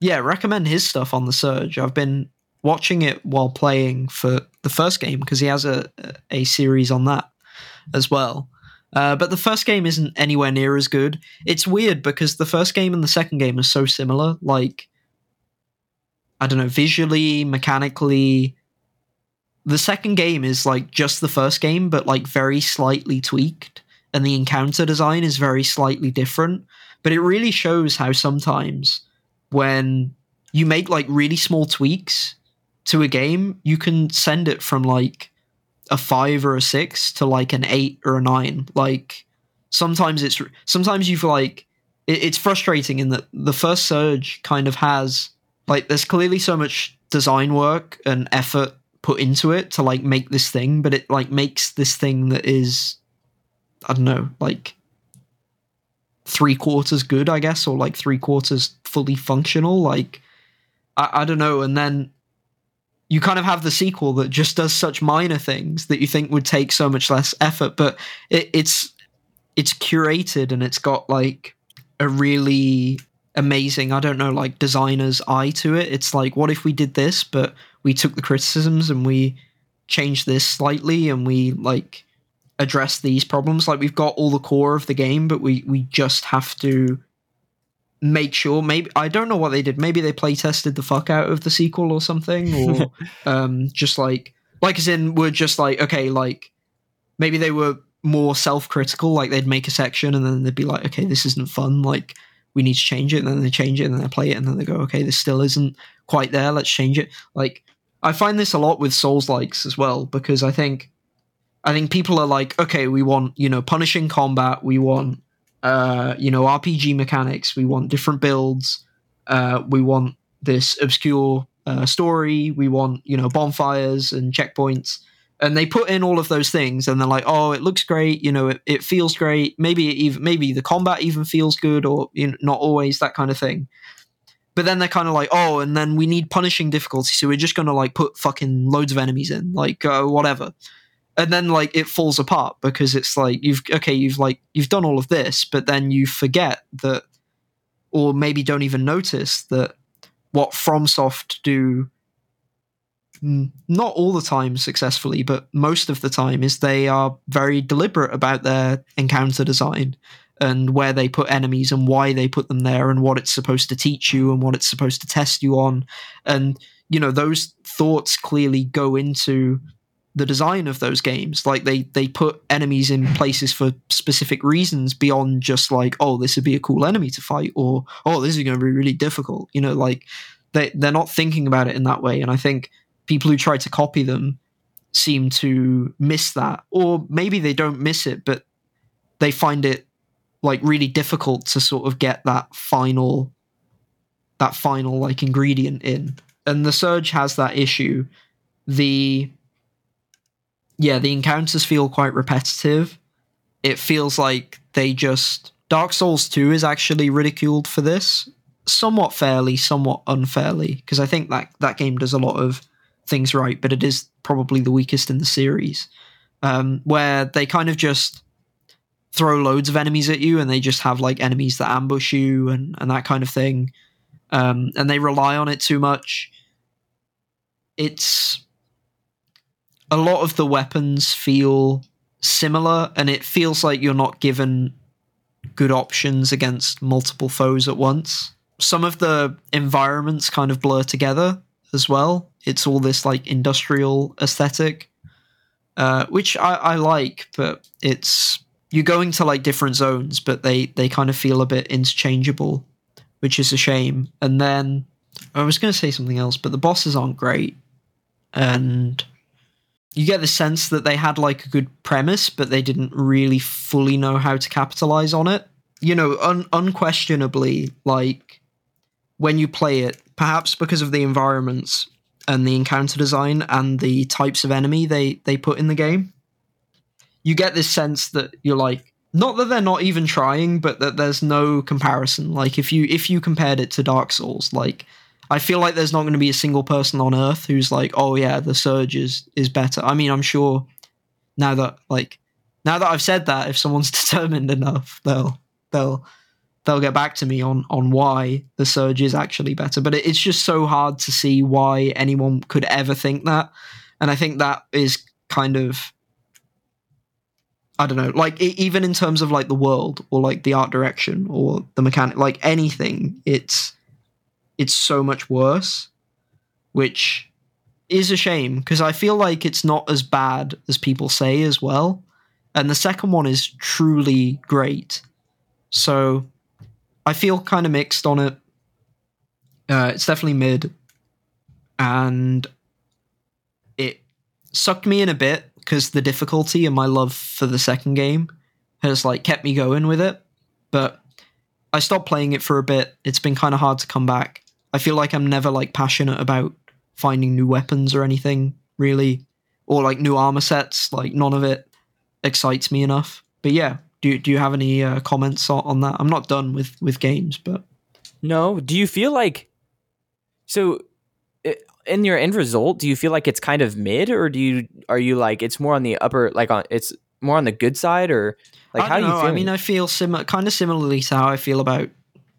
yeah, recommend his stuff on The Surge. I've been watching it while playing for the first game, because he has a series on that as well. But the first game isn't anywhere near as good. It's weird because the first game and the second game are so similar. Like, I don't know, visually, mechanically. The second game is, like, just the first game, but, like, very slightly tweaked. And the encounter design is very slightly different, but it really shows how sometimes when you make, like, really small tweaks to a game, you can send it from, like, a 5 or a 6 to, like, an 8 or a 9. Like, sometimes you've like, it's frustrating in that the first Surge kind of has like, there's clearly so much design work and effort put into it to like make this thing, but it like makes this thing that is, I don't know, like 3/4 good, I guess, or like 3/4 fully functional. Like, I don't know. And then you kind of have the sequel that just does such minor things that you think would take so much less effort, but it's curated and it's got like a really amazing, I don't know, like designer's eye to it. It's like, what if we did this, but we took the criticisms and we changed this slightly and we like address these problems. Like, we've got all the core of the game, but we just have to make sure, maybe, I don't know what they did. Maybe they play tested the fuck out of the sequel or something, or just like as in, we're just like, okay, like maybe they were more self-critical. Like, they'd make a section and then they'd be like, okay, this isn't fun. Like, we need to change it. And then they change it and then they play it and then they go, okay, this still isn't quite there. Let's change it. Like, I find this a lot with Souls-likes as well, because I think people are like, okay, we want, you know, punishing combat. We want, you know, RPG mechanics. We want different builds. We want this obscure story. We want, you know, bonfires and checkpoints. And they put in all of those things and they're like, oh, it looks great. You know, it feels great. Maybe the combat even feels good, or, you know, not always, that kind of thing. But then they're kind of like, oh, and then we need punishing difficulty. So we're just going to like put fucking loads of enemies in, like whatever. And then like it falls apart, because it's like, you've done all of this, but then you forget that, or maybe don't even notice that what FromSoft do, not all the time successfully, but most of the time, is they are very deliberate about their encounter design and where they put enemies and why they put them there and what it's supposed to teach you and what it's supposed to test you on. And, you know, those thoughts clearly go into the design of those games. Like, they put enemies in places for specific reasons beyond just like, oh, this would be a cool enemy to fight, or, oh, this is going to be really difficult. You know, like they're not thinking about it in that way. And I think people who try to copy them seem to miss that, or maybe they don't miss it, but they find it like really difficult to sort of get that final like ingredient in. And the Surge has that issue. The encounters feel quite repetitive. It feels like they just... Dark Souls 2 is actually ridiculed for this, somewhat fairly, somewhat unfairly, because I think that game does a lot of things right, but it is probably the weakest in the series, where they kind of just throw loads of enemies at you, and they just have like enemies that ambush you and that kind of thing, and they rely on it too much. It's... a lot of the weapons feel similar, and it feels like you're not given good options against multiple foes at once. Some of the environments kind of blur together as well. It's all this like industrial aesthetic, which I like, but it's... you're going to like different zones, but they kind of feel a bit interchangeable, which is a shame. And then I was going to say something else, but the bosses aren't great, and... you get the sense that they had like a good premise, but they didn't really fully know how to capitalize on it. You know, unquestionably, like, when you play it, perhaps because of the environments and the encounter design and the types of enemy they put in the game, you get this sense that you're like, not that they're not even trying, but that there's no comparison. Like, if you compared it to Dark Souls, like... I feel like there's not going to be a single person on Earth who's like, oh yeah, the Surge is better. I mean, I'm sure now that I've said that, if someone's determined enough, they'll get back to me on why the Surge is actually better. But it's just so hard to see why anyone could ever think that. And I think that is kind of, I don't know, like even in terms of like the world or like the art direction or the mechanic, like anything, it's so much worse, which is a shame, because I feel like it's not as bad as people say as well. And the second one is truly great. So I feel kind of mixed on it. It's definitely mid. And it sucked me in a bit because the difficulty and my love for the second game. has like kept me going with it. But I stopped playing it for a bit. It's been kind of hard to come back. I feel like I'm never like passionate about finding new weapons or anything really, or like new armor sets. Like none of it excites me enough. But yeah, do you have any comments on that? I'm not done with games, but no. Do you feel like so? In your end result, do you feel like it's kind of mid, or are you like it's more on the upper, like on it's more on the good side, or like how do you feel? I mean, I feel similarly to how I feel about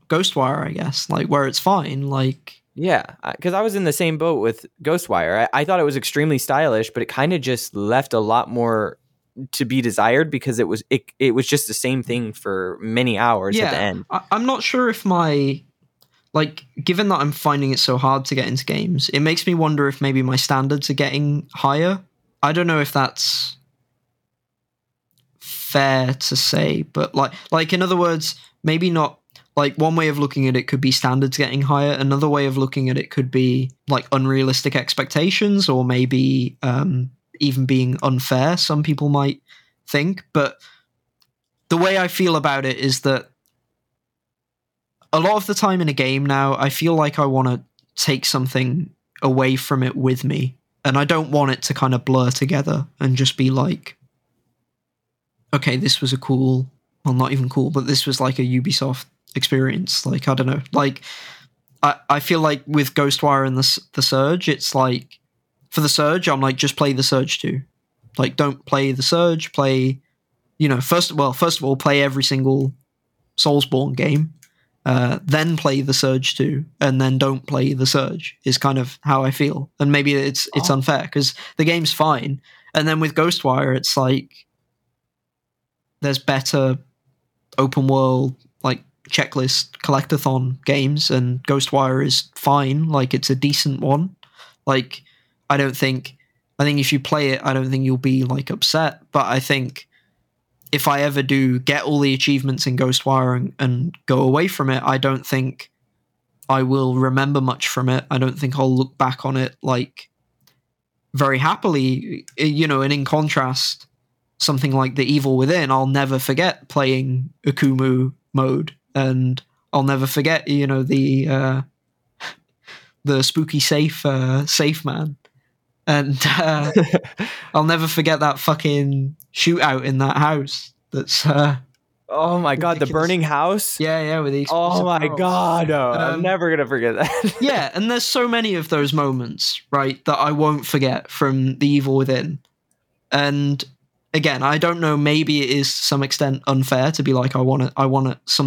Ghostwire, I guess, like where it's fine, like yeah, because I was in the same boat with Ghostwire. I thought it was extremely stylish, but it kind of just left a lot more to be desired because it was just the same thing for many hours at the end. I'm not sure if my like, given that I'm finding it so hard to get into games, it makes me wonder if maybe my standards are getting higher. I don't know if that's fair to say, but like in other words, maybe not. Like, one way of looking at it could be standards getting higher. Another way of looking at it could be like unrealistic expectations, or maybe even being unfair, some people might think. But the way I feel about it is that a lot of the time in a game now, I feel like I want to take something away from it with me, and I don't want it to kind of blur together and just be like, okay, this was a cool, well, not even cool, but this was like a Ubisoft experience. Like, I don't know. Like, I feel like with Ghostwire and the Surge, it's like, for the Surge, I'm like, just play the Surge 2. Like, don't play the Surge, play, you know, first of all, play every single Soulsborne game. Then play the Surge 2, and then don't play the Surge, is kind of how I feel. And maybe it's unfair because the game's fine. And then with Ghostwire, it's like there's better open world like checklist collectathon games, and Ghostwire is fine. Like, it's a decent one. Like, I think if you play it, I don't think you'll be like upset. But I think if I ever do get all the achievements in Ghostwire and go away from it, I don't think I will remember much from it. I don't think I'll look back on it like very happily, you know. And in contrast, something like The Evil Within, I'll never forget playing Akumu mode, and I'll never forget, you know, the spooky safe man. And I'll never forget that fucking shootout in that house. That's oh my god, ridiculous. The burning house. Yeah, with the explosive barrels. God, I'm never gonna forget that. Yeah, and there's so many of those moments, right, that I won't forget from The Evil Within. And again, I don't know. Maybe it is to some extent unfair to be like, I want lots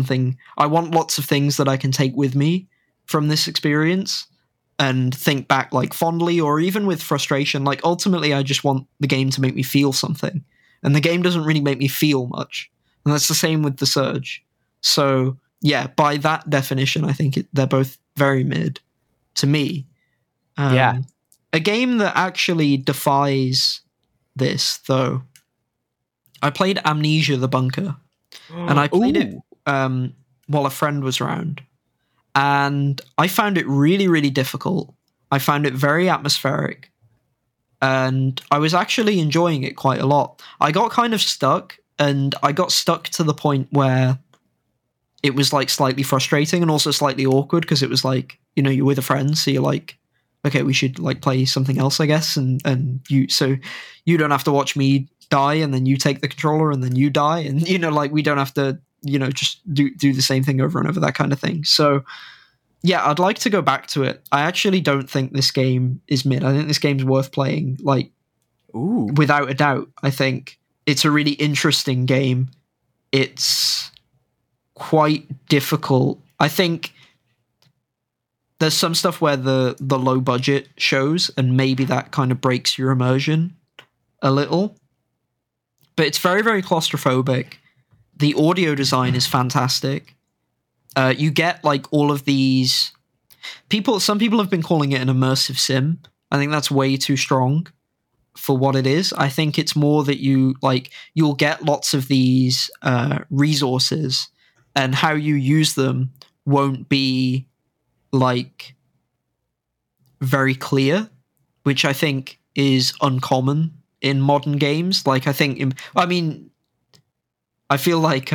of things that I can take with me from this experience and think back like fondly, or even with frustration. Like, ultimately I just want the game to make me feel something, and the game doesn't really make me feel much. And that's the same with the Surge. So yeah, by that definition, I think they're both very mid to me. Yeah. A game that actually defies this, though, I played Amnesia the Bunker, and I played it while a friend was around. And I found it really, really difficult. I found it very atmospheric, and I was actually enjoying it quite a lot. I got kind of stuck, and I got stuck to the point where it was like slightly frustrating and also slightly awkward, because it was like, you know, you're with a friend, so you're like, okay, we should like play something else, I guess. And you, so you don't have to watch me die, and then you take the controller, and then you die. And, you know, like, we don't have to, you know, just do the same thing over and over, that kind of thing. So yeah, I'd like to go back to it. I actually don't think this game is mid. I think this game's worth playing, like, without a doubt. I think it's a really interesting game. It's quite difficult. I think there's some stuff where the low budget shows, and maybe that kind of breaks your immersion a little. But it's very, very claustrophobic. The audio design is fantastic. You get like all of these people. Some people have been calling it an immersive sim. I think that's way too strong for what it is. I think it's more that you'll get lots of these resources, and how you use them won't be like very clear, which I think is uncommon in modern games. Like, I think, I mean, I feel like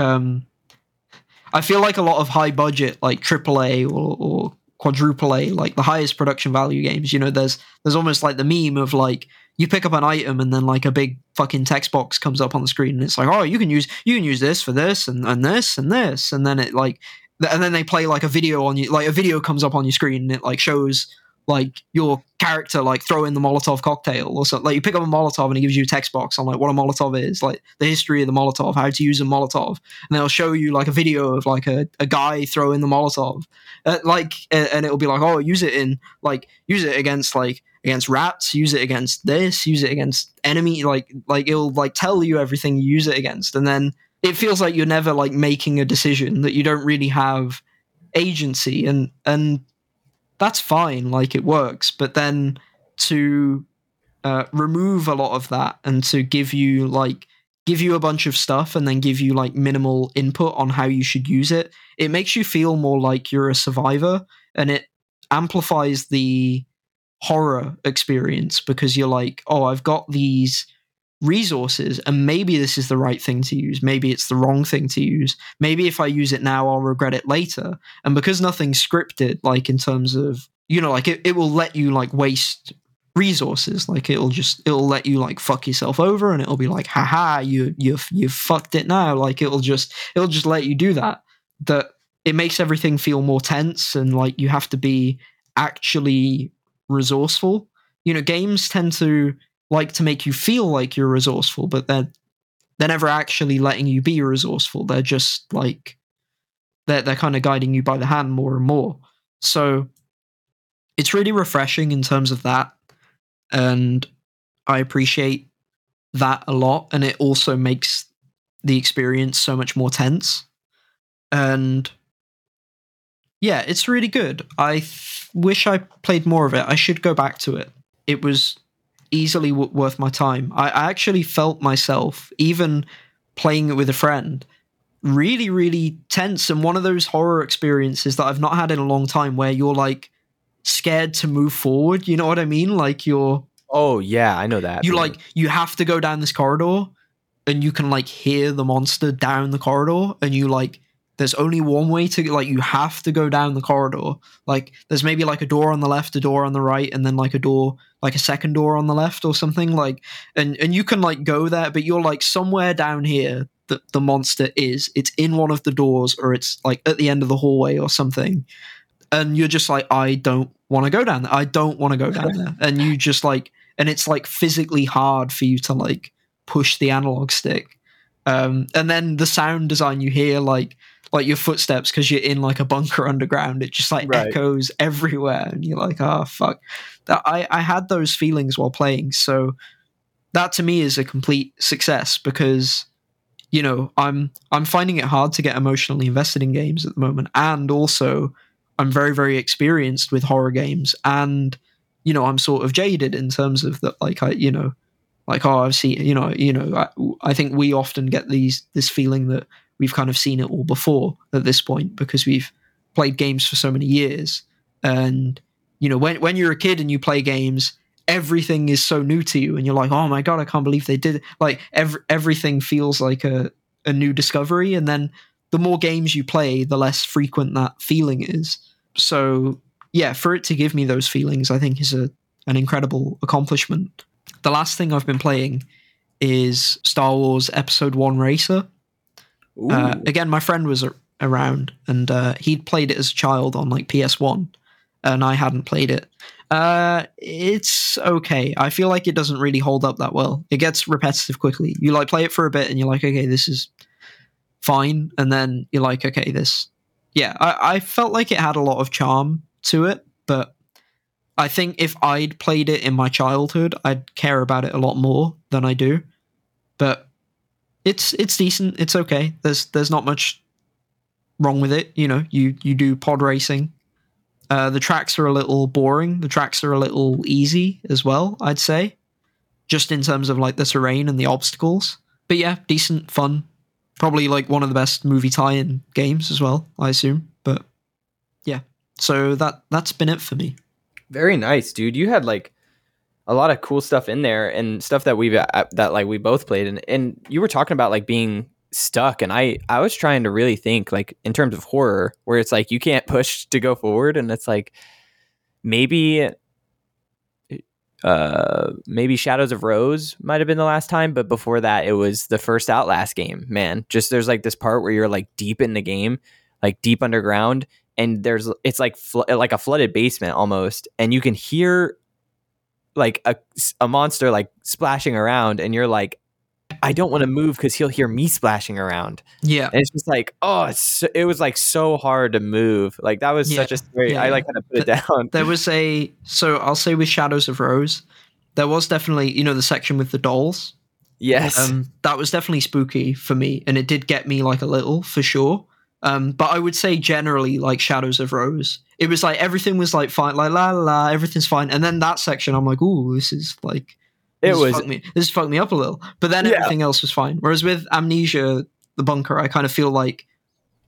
a lot of high budget, like AAA or quadruple A, like the highest production value games, you know, there's almost like the meme of like you pick up an item and then like a big fucking text box comes up on the screen and it's like, oh, you can use this for this and this and this, and then it like, and then they play like a video on you, like a video comes up on your screen and it like shows like your character like throwing the Molotov cocktail or something. Like you pick up a Molotov and it gives you a text box on like what a Molotov is, like the history of the Molotov, how to use a Molotov, and they'll show you like a video of like a guy throwing the Molotov, and it'll be like, oh, use it against rats, use it against this, use it against enemy, like it'll like tell you everything you use it against, and then it feels like you're never like making a decision, that you don't really have agency, and that's fine, like it works, but then to remove a lot of that and to give you a bunch of stuff and then give you like minimal input on how you should use it, it makes you feel more like you're a survivor, and it amplifies the horror experience because you're like, oh, I've got these resources and maybe this is the right thing to use, maybe it's the wrong thing to use, maybe if I use it now I'll regret it later. And because nothing's scripted, like in terms of, you know, like it will let you like waste resources, like it'll let you like fuck yourself over and it'll be like, haha, you've fucked it now, like it'll just let you do that. It makes everything feel more tense and like you have to be actually resourceful. You know, games tend to like to make you feel like you're resourceful, but they're never actually letting you be resourceful. They're just like they're kind of guiding you by the hand more and more. So it's really refreshing in terms of that, and I appreciate that a lot. And it also makes the experience so much more tense. And yeah, it's really good. I wish I played more of it. I should go back to it. It was easily worth my time. I actually felt myself, even playing it with a friend, really, really tense, and one of those horror experiences that I've not had in a long time where you're like scared to move forward, you know what I mean? Like you're... Oh yeah, I know that. You like, you have to go down this corridor and you can like hear the monster down the corridor, and you like, there's only one way to, like, you have to go down the corridor. Like, there's maybe, like, a door on the left, a door on the right, and then, like, a door, like, a second door on the left or something. Like, and you can, like, go there, but you're, like, somewhere down here that the monster is. It's in one of the doors, or it's, like, at the end of the hallway or something. And you're just like, I don't want to go down there. I don't want to go down there. And you just, like, and it's, like, physically hard for you to, like, push the analog stick. And then the sound design you hear, like your footsteps, because you're in like a bunker underground, it just like echoes everywhere, and you're like, oh fuck. I had those feelings while playing, so that to me is a complete success, because, you know, I'm finding it hard to get emotionally invested in games at the moment, and also I'm very, very experienced with horror games, and, you know, I'm sort of jaded in terms of that, like, I, you know, like, oh, I've seen, you know, I think we often get this feeling that we've kind of seen it all before at this point, because we've played games for so many years. And, you know, when you're a kid and you play games, everything is so new to you, and you're like, oh my God, I can't believe they did it. Like everything feels like a new discovery. And then the more games you play, the less frequent that feeling is. So yeah, for it to give me those feelings, I think is an incredible accomplishment. The last thing I've been playing is Star Wars Episode 1 Racer. Again, my friend was around, and he'd played it as a child on like PS1, and I hadn't played it. It's okay. I feel like it doesn't really hold up that well. It gets repetitive quickly. You like play it for a bit and you're like, okay, this is fine. And then you're like, okay, this. Yeah, I felt like it had a lot of charm to it, but I think if I'd played it in my childhood, I'd care about it a lot more than I do. But It's decent. It's okay. There's not much wrong with it. You know, you do pod racing. The tracks are a little boring. The tracks are a little easy as well, I'd say, just in terms of like the terrain and the obstacles. But yeah, decent, fun. Probably like one of the best movie tie-in games as well, I assume. But yeah, so that's been it for me. Very nice, dude. You had like a lot of cool stuff in there, and stuff that we both played, and you were talking about like being stuck. And I was trying to really think, like, in terms of horror, where it's like you can't push to go forward, and it's like maybe Shadows of Rose might have been the last time, but before that it was the first Outlast game, man. Just there's like this part where you're like deep in the game, like deep underground, and there's it's like a flooded basement almost, and you can hear like a monster like splashing around, and you're like, I don't want to move because he'll hear me splashing around. Yeah. And it's just like, oh, it was like so hard to move. Like that was such a scary, I like kind of put it down. There was so I'll say with Shadows of Rose, there was definitely, you know, the section with the dolls. Yes. That was definitely spooky for me. And it did get me like a little for sure. But I would say generally like Shadows of Rose, it was like, everything was like fine, like la la la, everything's fine. And then that section, I'm like, ooh, this is like, this fucked me up a little, but then everything else was fine. Whereas with Amnesia the Bunker, I kind of feel like,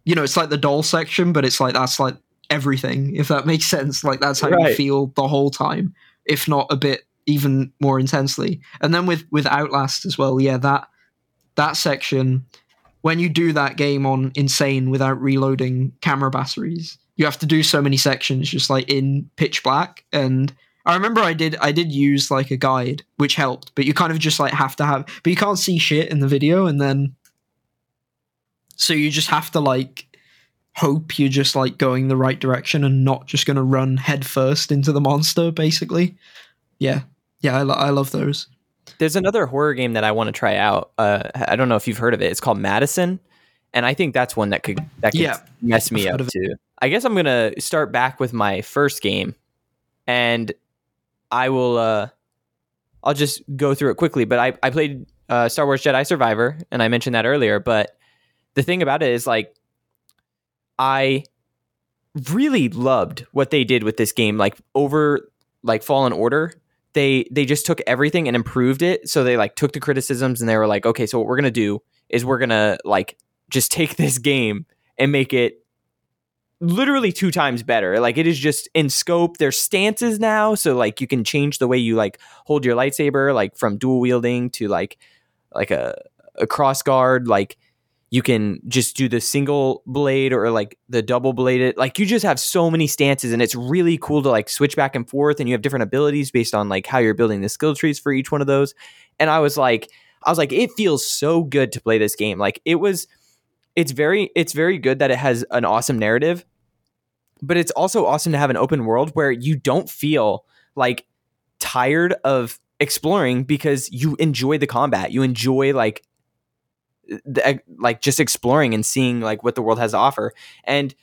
you know, it's like the doll section, but it's like that's like everything, if that makes sense. Like that's how you feel the whole time, if not a bit even more intensely. And then with Outlast as well, that section, when you do that game on insane without reloading camera batteries, you have to do so many sections just like in pitch black. And I remember I did use like a guide, which helped, but you kind of just like but you can't see shit in the video, and then so you just have to like hope you're just like going the right direction and not just going to run headfirst into the monster, basically. I love those. There's another horror game that I want to try out. I don't know if you've heard of it. It's called Madison, and I think that's one that could mess me up too. I guess I'm gonna start back with my first game, and I will I'll just go through it quickly, but I played Star Wars Jedi Survivor, and I mentioned that earlier, but the thing about it is like I really loved what they did with this game. Like over like Fallen Order, they just took everything and improved it. So they like took the criticisms and they were like, okay, so what we're going to do is we're going to like just take this game and make it literally 2 times better. Like it is just in scope. There's stances now, so like you can change the way you like hold your lightsaber, like from dual wielding to like a cross guard. Like you can just do the single blade or like the double bladed. Like you just have so many stances, and it's really cool to like switch back and forth, and you have different abilities based on like how you're building the skill trees for each one of those. And I was like it feels so good to play this game. Like it's very good that it has an awesome narrative, but it's also awesome to have an open world where you don't feel like tired of exploring, because you enjoy the combat. You enjoy like just exploring and seeing like what the world has to offer. And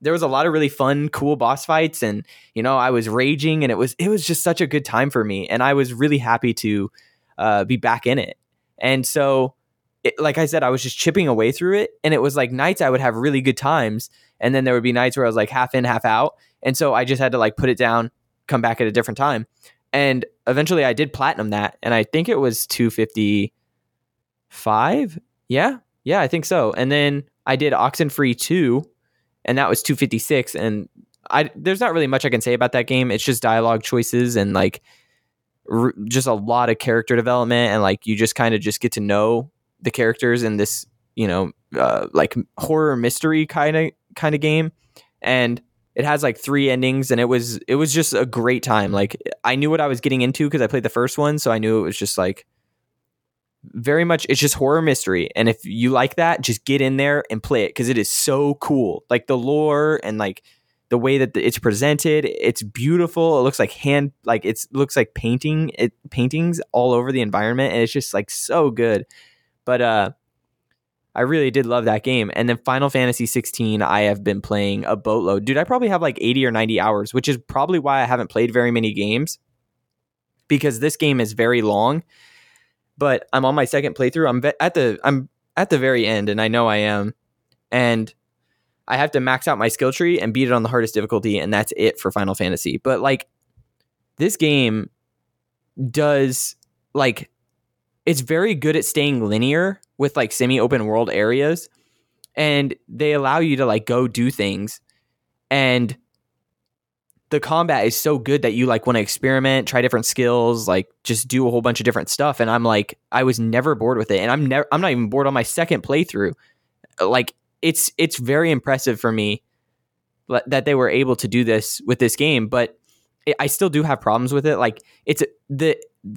there was a lot of really fun, cool boss fights, and, you know, I was raging, and it was just such a good time for me. And I was really happy to be back in it. And so like I said, I was just chipping away through it, and it was like nights I would have really good times, and then there would be nights where I was like half in, half out. And so I just had to like put it down, come back at a different time. And eventually I did platinum that, and I think it was 255. Yeah, I think so. And then I did Oxenfree 2, and that was 256. And there's not really much I can say about that game. It's just dialogue choices and like just a lot of character development, and like you just kind of just get to know the characters in this, you know, like horror mystery kind of game. And it has like 3 endings, and it was just a great time. Like I knew what I was getting into because I played the first one, so I knew it was just like very much, it's just horror mystery, and if you like that, just get in there and play it, because it is so cool. Like the lore and like the way that it's presented, it's beautiful. It looks like paintings all over the environment, and it's just like so good. But I really did love that game. And then Final Fantasy 16, I have been playing a boatload. Dude, I probably have like 80 or 90 hours, which is probably why I haven't played very many games, because this game is very long. But I'm on my second playthrough. I'm at the very end, and I know I am. And I have to max out my skill tree and beat it on the hardest difficulty, and that's it for Final Fantasy. But like this game does like... It's very good at staying linear with like semi-open world areas, and they allow you to like go do things. And the combat is so good that you like want to experiment, try different skills, like just do a whole bunch of different stuff. And I'm like, I was never bored with it. And I'm not even bored on my second playthrough. Like it's very impressive for me that they were able to do this with this game, but I still do have problems with it. Like it's the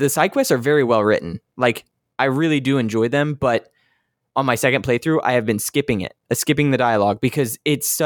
side quests are very well written. Like I really do enjoy them, but on my second playthrough, I have been skipping the dialogue because it's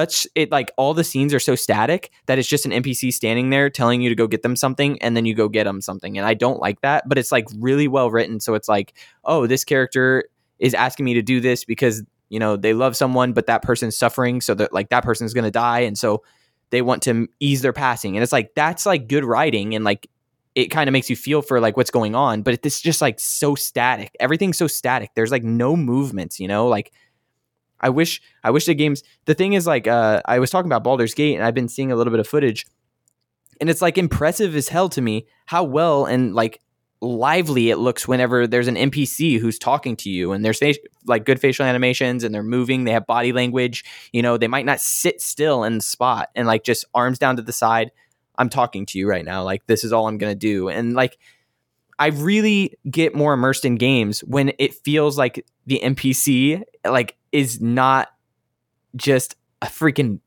all the scenes are so static that it's just an NPC standing there telling you to go get them something, and then you go get them something. And I don't like that, but it's like really well written. So it's like, oh, this character is asking me to do this because, you know, they love someone, but that person's suffering. So that like that person's going to die. And so they want to ease their passing. And it's like, that's like good writing. And like, it kind of makes you feel for like what's going on, but it's just like so static. Everything's so static. There's like no movements, you know, like I wish the games, the thing is like, I was talking about Baldur's Gate and I've been seeing a little bit of footage and it's like impressive as hell to me how well and like lively it looks whenever there's an NPC who's talking to you and there's like good facial animations and they're moving, they have body language, you know, they might not sit still in the spot and like just arms down to the side. I'm talking to you right now. Like, this is all I'm going to do. And like, I really get more immersed in games when it feels like the NPC like is not just a freaking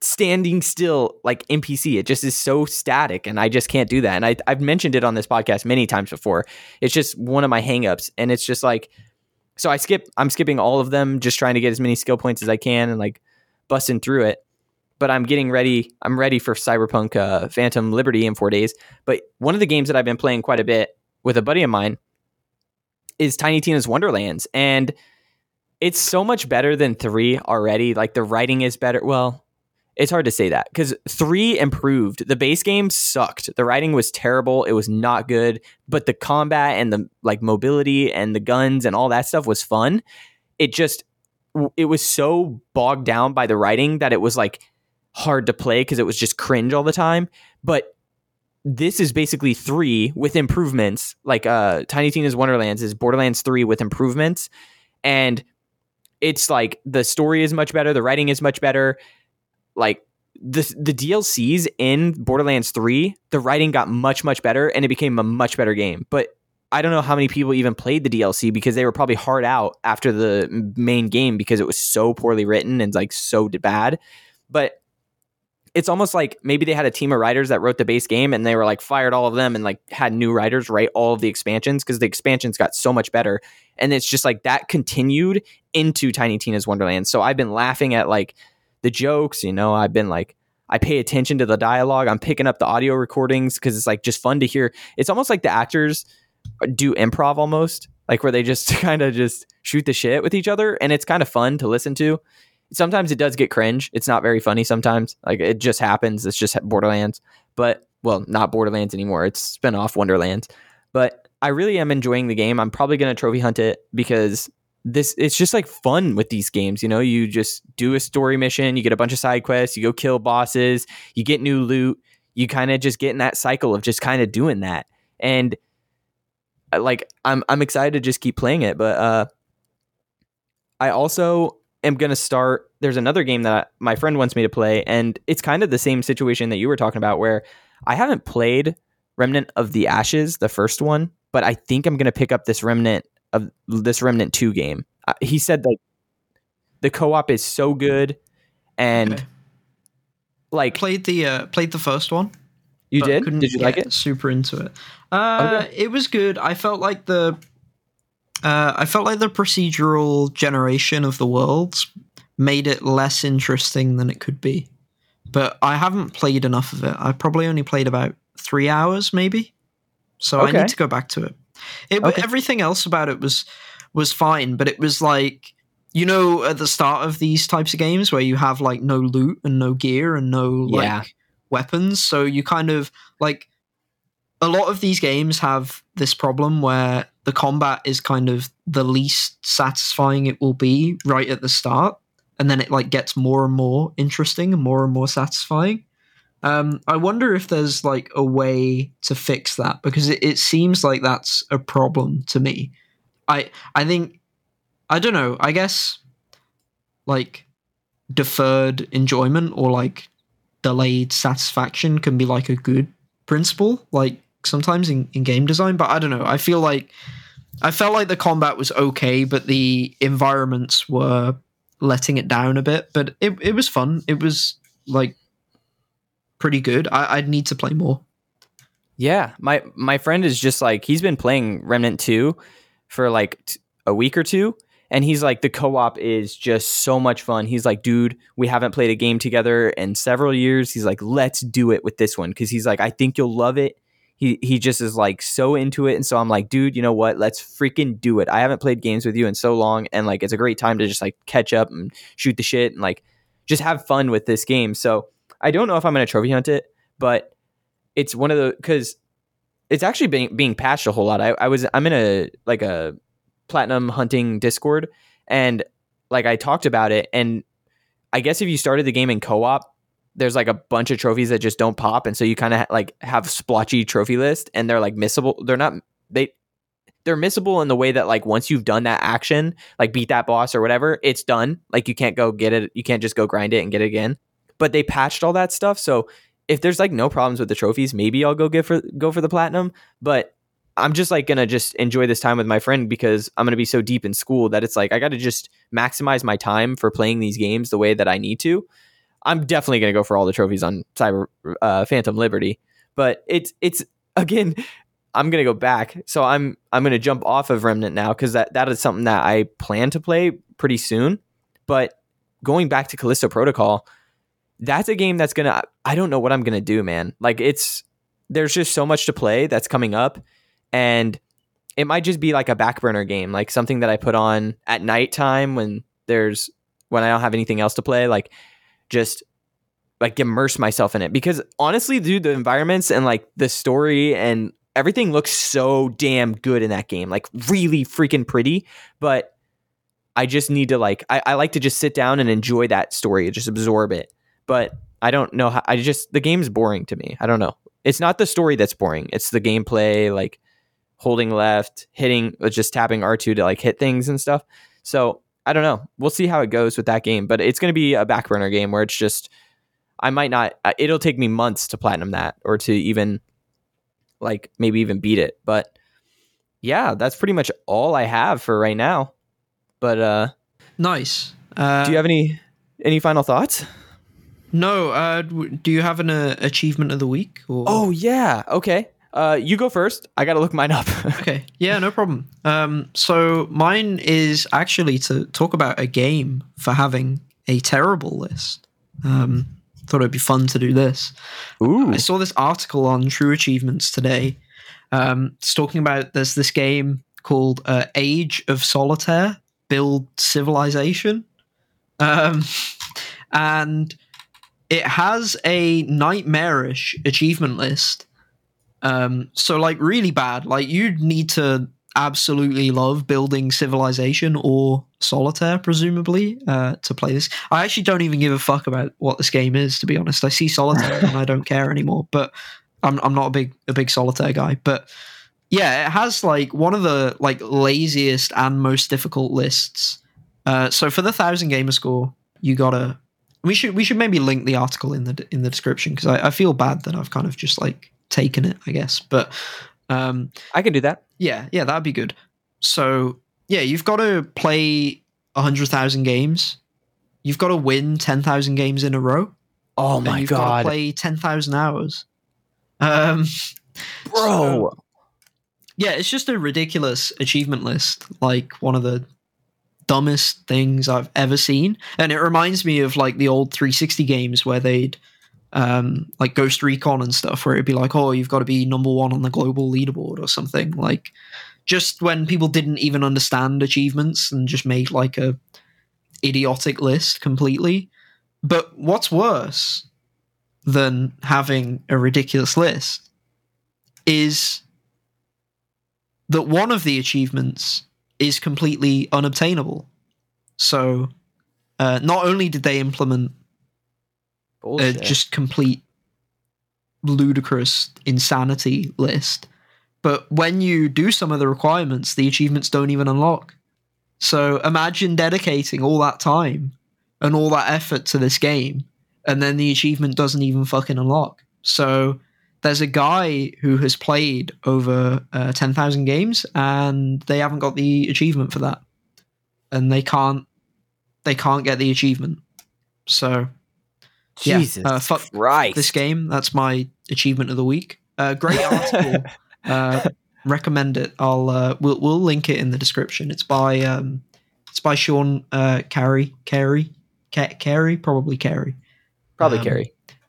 standing still, like NPC. It just is so static and I just can't do that. And I've mentioned it on this podcast many times before. It's just one of my hangups. And it's just like, so I'm skipping all of them, just trying to get as many skill points as I can and like busting through it. But I'm getting ready. I'm ready for Cyberpunk Phantom Liberty in 4 days. But one of the games that I've been playing quite a bit with a buddy of mine is Tiny Tina's Wonderlands. And it's so much better than 3 already. Like the writing is better. Well, it's hard to say that because 3 improved. The base game sucked. The writing was terrible. It was not good. But the combat and the like mobility and the guns and all that stuff was fun. It was so bogged down by the writing that it was like hard to play because it was just cringe all the time. But this is basically 3 with improvements. Like Tiny Tina's Wonderlands is Borderlands 3 with improvements, and it's like the story is much better, the writing is much better. Like the DLCs in Borderlands 3, the writing got much better and it became a much better game. But I don't know how many people even played the DLC because they were probably hard out after the main game because it was so poorly written and like so bad. But it's almost like maybe they had a team of writers that wrote the base game and they were like fired all of them and like had new writers write all of the expansions because the expansions got so much better. And it's just like that continued into Tiny Tina's Wonderland. So I've been laughing at like the jokes, you know, I've been like, I pay attention to the dialogue. I'm picking up the audio recordings because it's like just fun to hear. It's almost like the actors do improv almost, like where they just kind of just shoot the shit with each other. And it's kind of fun to listen to. Sometimes it does get cringe. It's not very funny sometimes. Like it just happens. It's just Borderlands. But well, not Borderlands anymore. It's spin off Wonderlands. But I really am enjoying the game. I'm probably going to trophy hunt it because it's just like fun with these games. You know, you just do a story mission, you get a bunch of side quests, you go kill bosses, you get new loot. You kind of just get in that cycle of just kind of doing that. And like I'm excited to just keep playing it, but I also am going to start. There's another game that my friend wants me to play, and it's kind of the same situation that you were talking about where I haven't played Remnant of the Ashes, the first one, but I think I'm going to pick up this Remnant 2 game. He said like the co-op is so good and okay. Like played the first one. You did? Did you like it? Super into it. Okay. It was good. I felt like the procedural generation of the worlds made it less interesting than it could be. But I haven't played enough of it. I probably only played about 3 hours, maybe. So okay. I need to go back to it. Okay. Everything else about it was fine, but it was like, you know, at the start of these types of games where you have like no loot and no gear and no like weapons. So you kind of like a lot of these games have this problem where the combat is kind of the least satisfying it will be right at the start. And then it like gets more and more interesting and more satisfying. I wonder if there's like a way to fix that because it seems like that's a problem to me. I think, I don't know, I guess like deferred enjoyment or like delayed satisfaction can be like a good principle, like sometimes in game design. But I don't know, I felt like the combat was okay, but the environments were letting it down a bit. But it was fun. It was like pretty good. I'd need to play more. Yeah, my friend is just like, he's been playing Remnant 2 for like a week or two, and he's like, the co-op is just so much fun. He's like, dude, we haven't played a game together in several years. He's like, let's do it with this one, because he's like, I think you'll love it. He just is like so into it. And so I'm like, dude, you know what? Let's freaking do it. I haven't played games with you in so long, and like it's a great time to just like catch up and shoot the shit and like just have fun with this game. So I don't know if I'm gonna trophy hunt it, but it's one of the, because it's actually being patched a whole lot. I'm in a platinum hunting Discord, and like I talked about it, and I guess if you started the game in co-op, there's like a bunch of trophies that just don't pop, and so you kind of like have splotchy trophy list, and they're like missable. They're missable in the way that like once you've done that action, like beat that boss or whatever, it's done. Like you can't go get it. You can't just go grind it and get it again. But they patched all that stuff, so if there's like no problems with the trophies, maybe I'll go for the platinum. But I'm just like gonna just enjoy this time with my friend, because I'm gonna be so deep in school that it's like I got to just maximize my time for playing these games the way that I need to. I'm definitely gonna go for all the trophies on Phantom Liberty, but it's again, I'm gonna go back. So I'm gonna jump off of Remnant now, because that is something that I plan to play pretty soon. But going back to Callisto Protocol, that's a game that's gonna, I don't know what I'm gonna do, man. Like there's just so much to play that's coming up, and it might just be like a back burner game, like something that I put on at nighttime when I don't have anything else to play, like just like immerse myself in it. Because honestly, dude, the environments and like the story and everything looks so damn good in that game, like really freaking pretty. But I just need to like, I like to just sit down and enjoy that story, just absorb it. But I don't know how, the game's boring to me. I don't know. It's not the story that's boring. It's the gameplay, like holding left, hitting, just tapping R2 to like hit things and stuff. So I don't know. We'll see how it goes with that game, but it's going to be a backburner game where it's just, it'll take me months to platinum that, or to even like maybe even beat it. But yeah, that's pretty much all I have for right now. But nice. Do you have any final thoughts? No, do you have an achievement of the week? Or? Oh, yeah. Okay. You go first. I got to look mine up. Okay. Yeah, no problem. So mine is actually to talk about a game for having a terrible list. Thought it'd be fun to do this. Ooh. I saw this article on True Achievements today. It's talking about there's this game called Age of Solitaire, Build Civilization. And it has a nightmarish achievement list. So like really bad, like you'd need to absolutely love building civilization or solitaire, presumably, to play this. I actually don't even give a fuck about what this game is, to be honest. I see solitaire and I don't care anymore, but I'm not a big solitaire guy. But yeah, it has like one of the like laziest and most difficult lists. So for the 1,000 gamer score, you gotta, We should maybe link the article in the description, because I feel bad that I've kind of just like taken it, I guess. But I can do that. Yeah, that'd be good. So yeah, you've got to play 100,000 games. You've got to win 10,000 games in a row. Oh my god! Got to play 10,000 hours. Bro. So, yeah, it's just a ridiculous achievement list. Like one of the dumbest things I've ever seen, and it reminds me of like the old 360 games where they'd like Ghost Recon and stuff, where it'd be like, oh, you've got to be number one on the global leaderboard or something, like just when people didn't even understand achievements and just made like a idiotic list completely. But what's worse than having a ridiculous list is that one of the achievements is completely unobtainable. So not only did they implement just complete ludicrous insanity list, but when you do some of the requirements, the achievements don't even unlock. So imagine dedicating all that time and all that effort to this game, and then the achievement doesn't even fucking unlock. So there's a guy who has played over 10,000 games and they haven't got the achievement for that. And they can't get the achievement. So Jesus fuck Christ. This game, that's my achievement of the week. Great article. Recommend it. We'll link it in the description. It's by Sean Carey.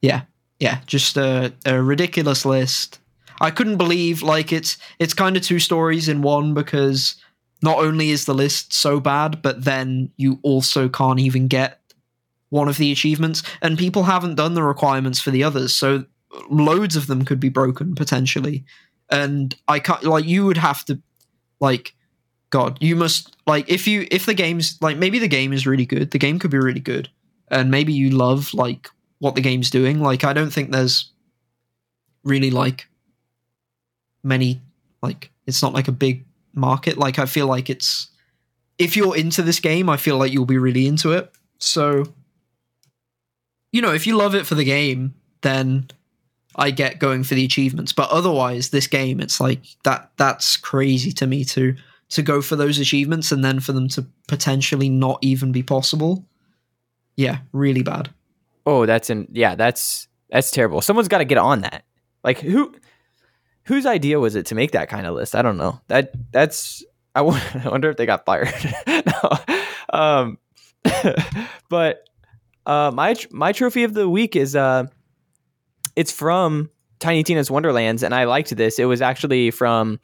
Yeah, just a ridiculous list. I couldn't believe, like, it's kind of two stories in one, because not only is the list so bad, but then you also can't even get one of the achievements, and people haven't done the requirements for the others, so loads of them could be broken potentially. And I can't, like, you would have to, like, God, you must, like, if the game's, like, maybe the game is really good, the game could be really good, and maybe you love, like, what the game's doing. Like, I don't think there's really, like, many, like, it's not like a big market. Like, I feel like it's, if you're into this game, I feel like you'll be really into it. So, you know, if you love it for the game, then I get going for the achievements. But otherwise, this game, it's like that's crazy to me to go for those achievements and then for them to potentially not even be possible. Yeah, really bad. Oh, that's terrible. Someone's got to get on that. Like, whose idea was it to make that kind of list? I don't know. I wonder if they got fired. No. But my trophy of the week is it's from Tiny Tina's Wonderlands, and I liked this. It was actually from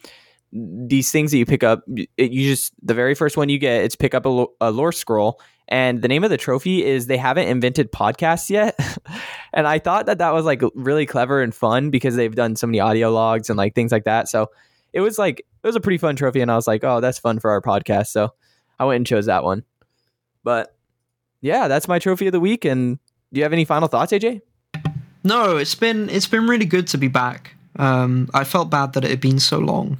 these things that you pick up. The very first one you get, it's pick up a lore scroll. And the name of the trophy is They Haven't Invented Podcasts Yet. And I thought that was, like, really clever and fun because they've done so many audio logs and, like, things like that. So it was, like, it was a pretty fun trophy. And I was like, oh, that's fun for our podcast. So I went and chose that one. But yeah, that's my trophy of the week. And do you have any final thoughts, AJ? No, it's been really good to be back. I felt bad that it had been so long.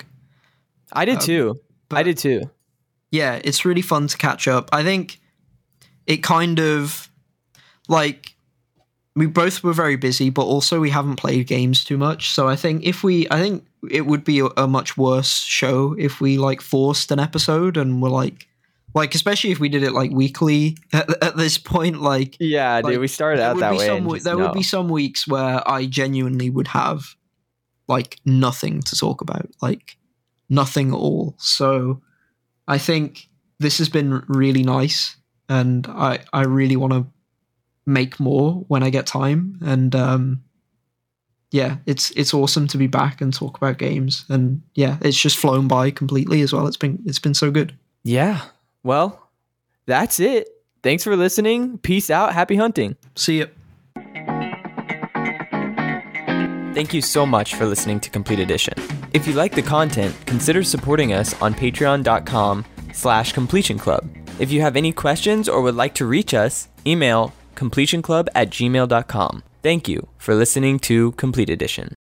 I did too. Yeah, it's really fun to catch up. I think it kind of, like, we both were very busy, but also we haven't played games too much. So I think it would be a much worse show if we, like, forced an episode and were like especially if we did it, like, weekly at this point. Like, yeah, dude, we started out that way. There would be some weeks where I genuinely would have, like, nothing to talk about, like, nothing at all. So I think this has been really nice. And I really want to make more when I get time. And yeah, it's awesome to be back and talk about games. And yeah, it's just flown by completely as well. It's been so good. Yeah. Well, that's it. Thanks for listening. Peace out. Happy hunting. See ya. Thank you so much for listening to Complete Edition. If you like the content, consider supporting us on patreon.com/completionclub. If you have any questions or would like to reach us, email completionclub@gmail.com. Thank you for listening to Complete Edition.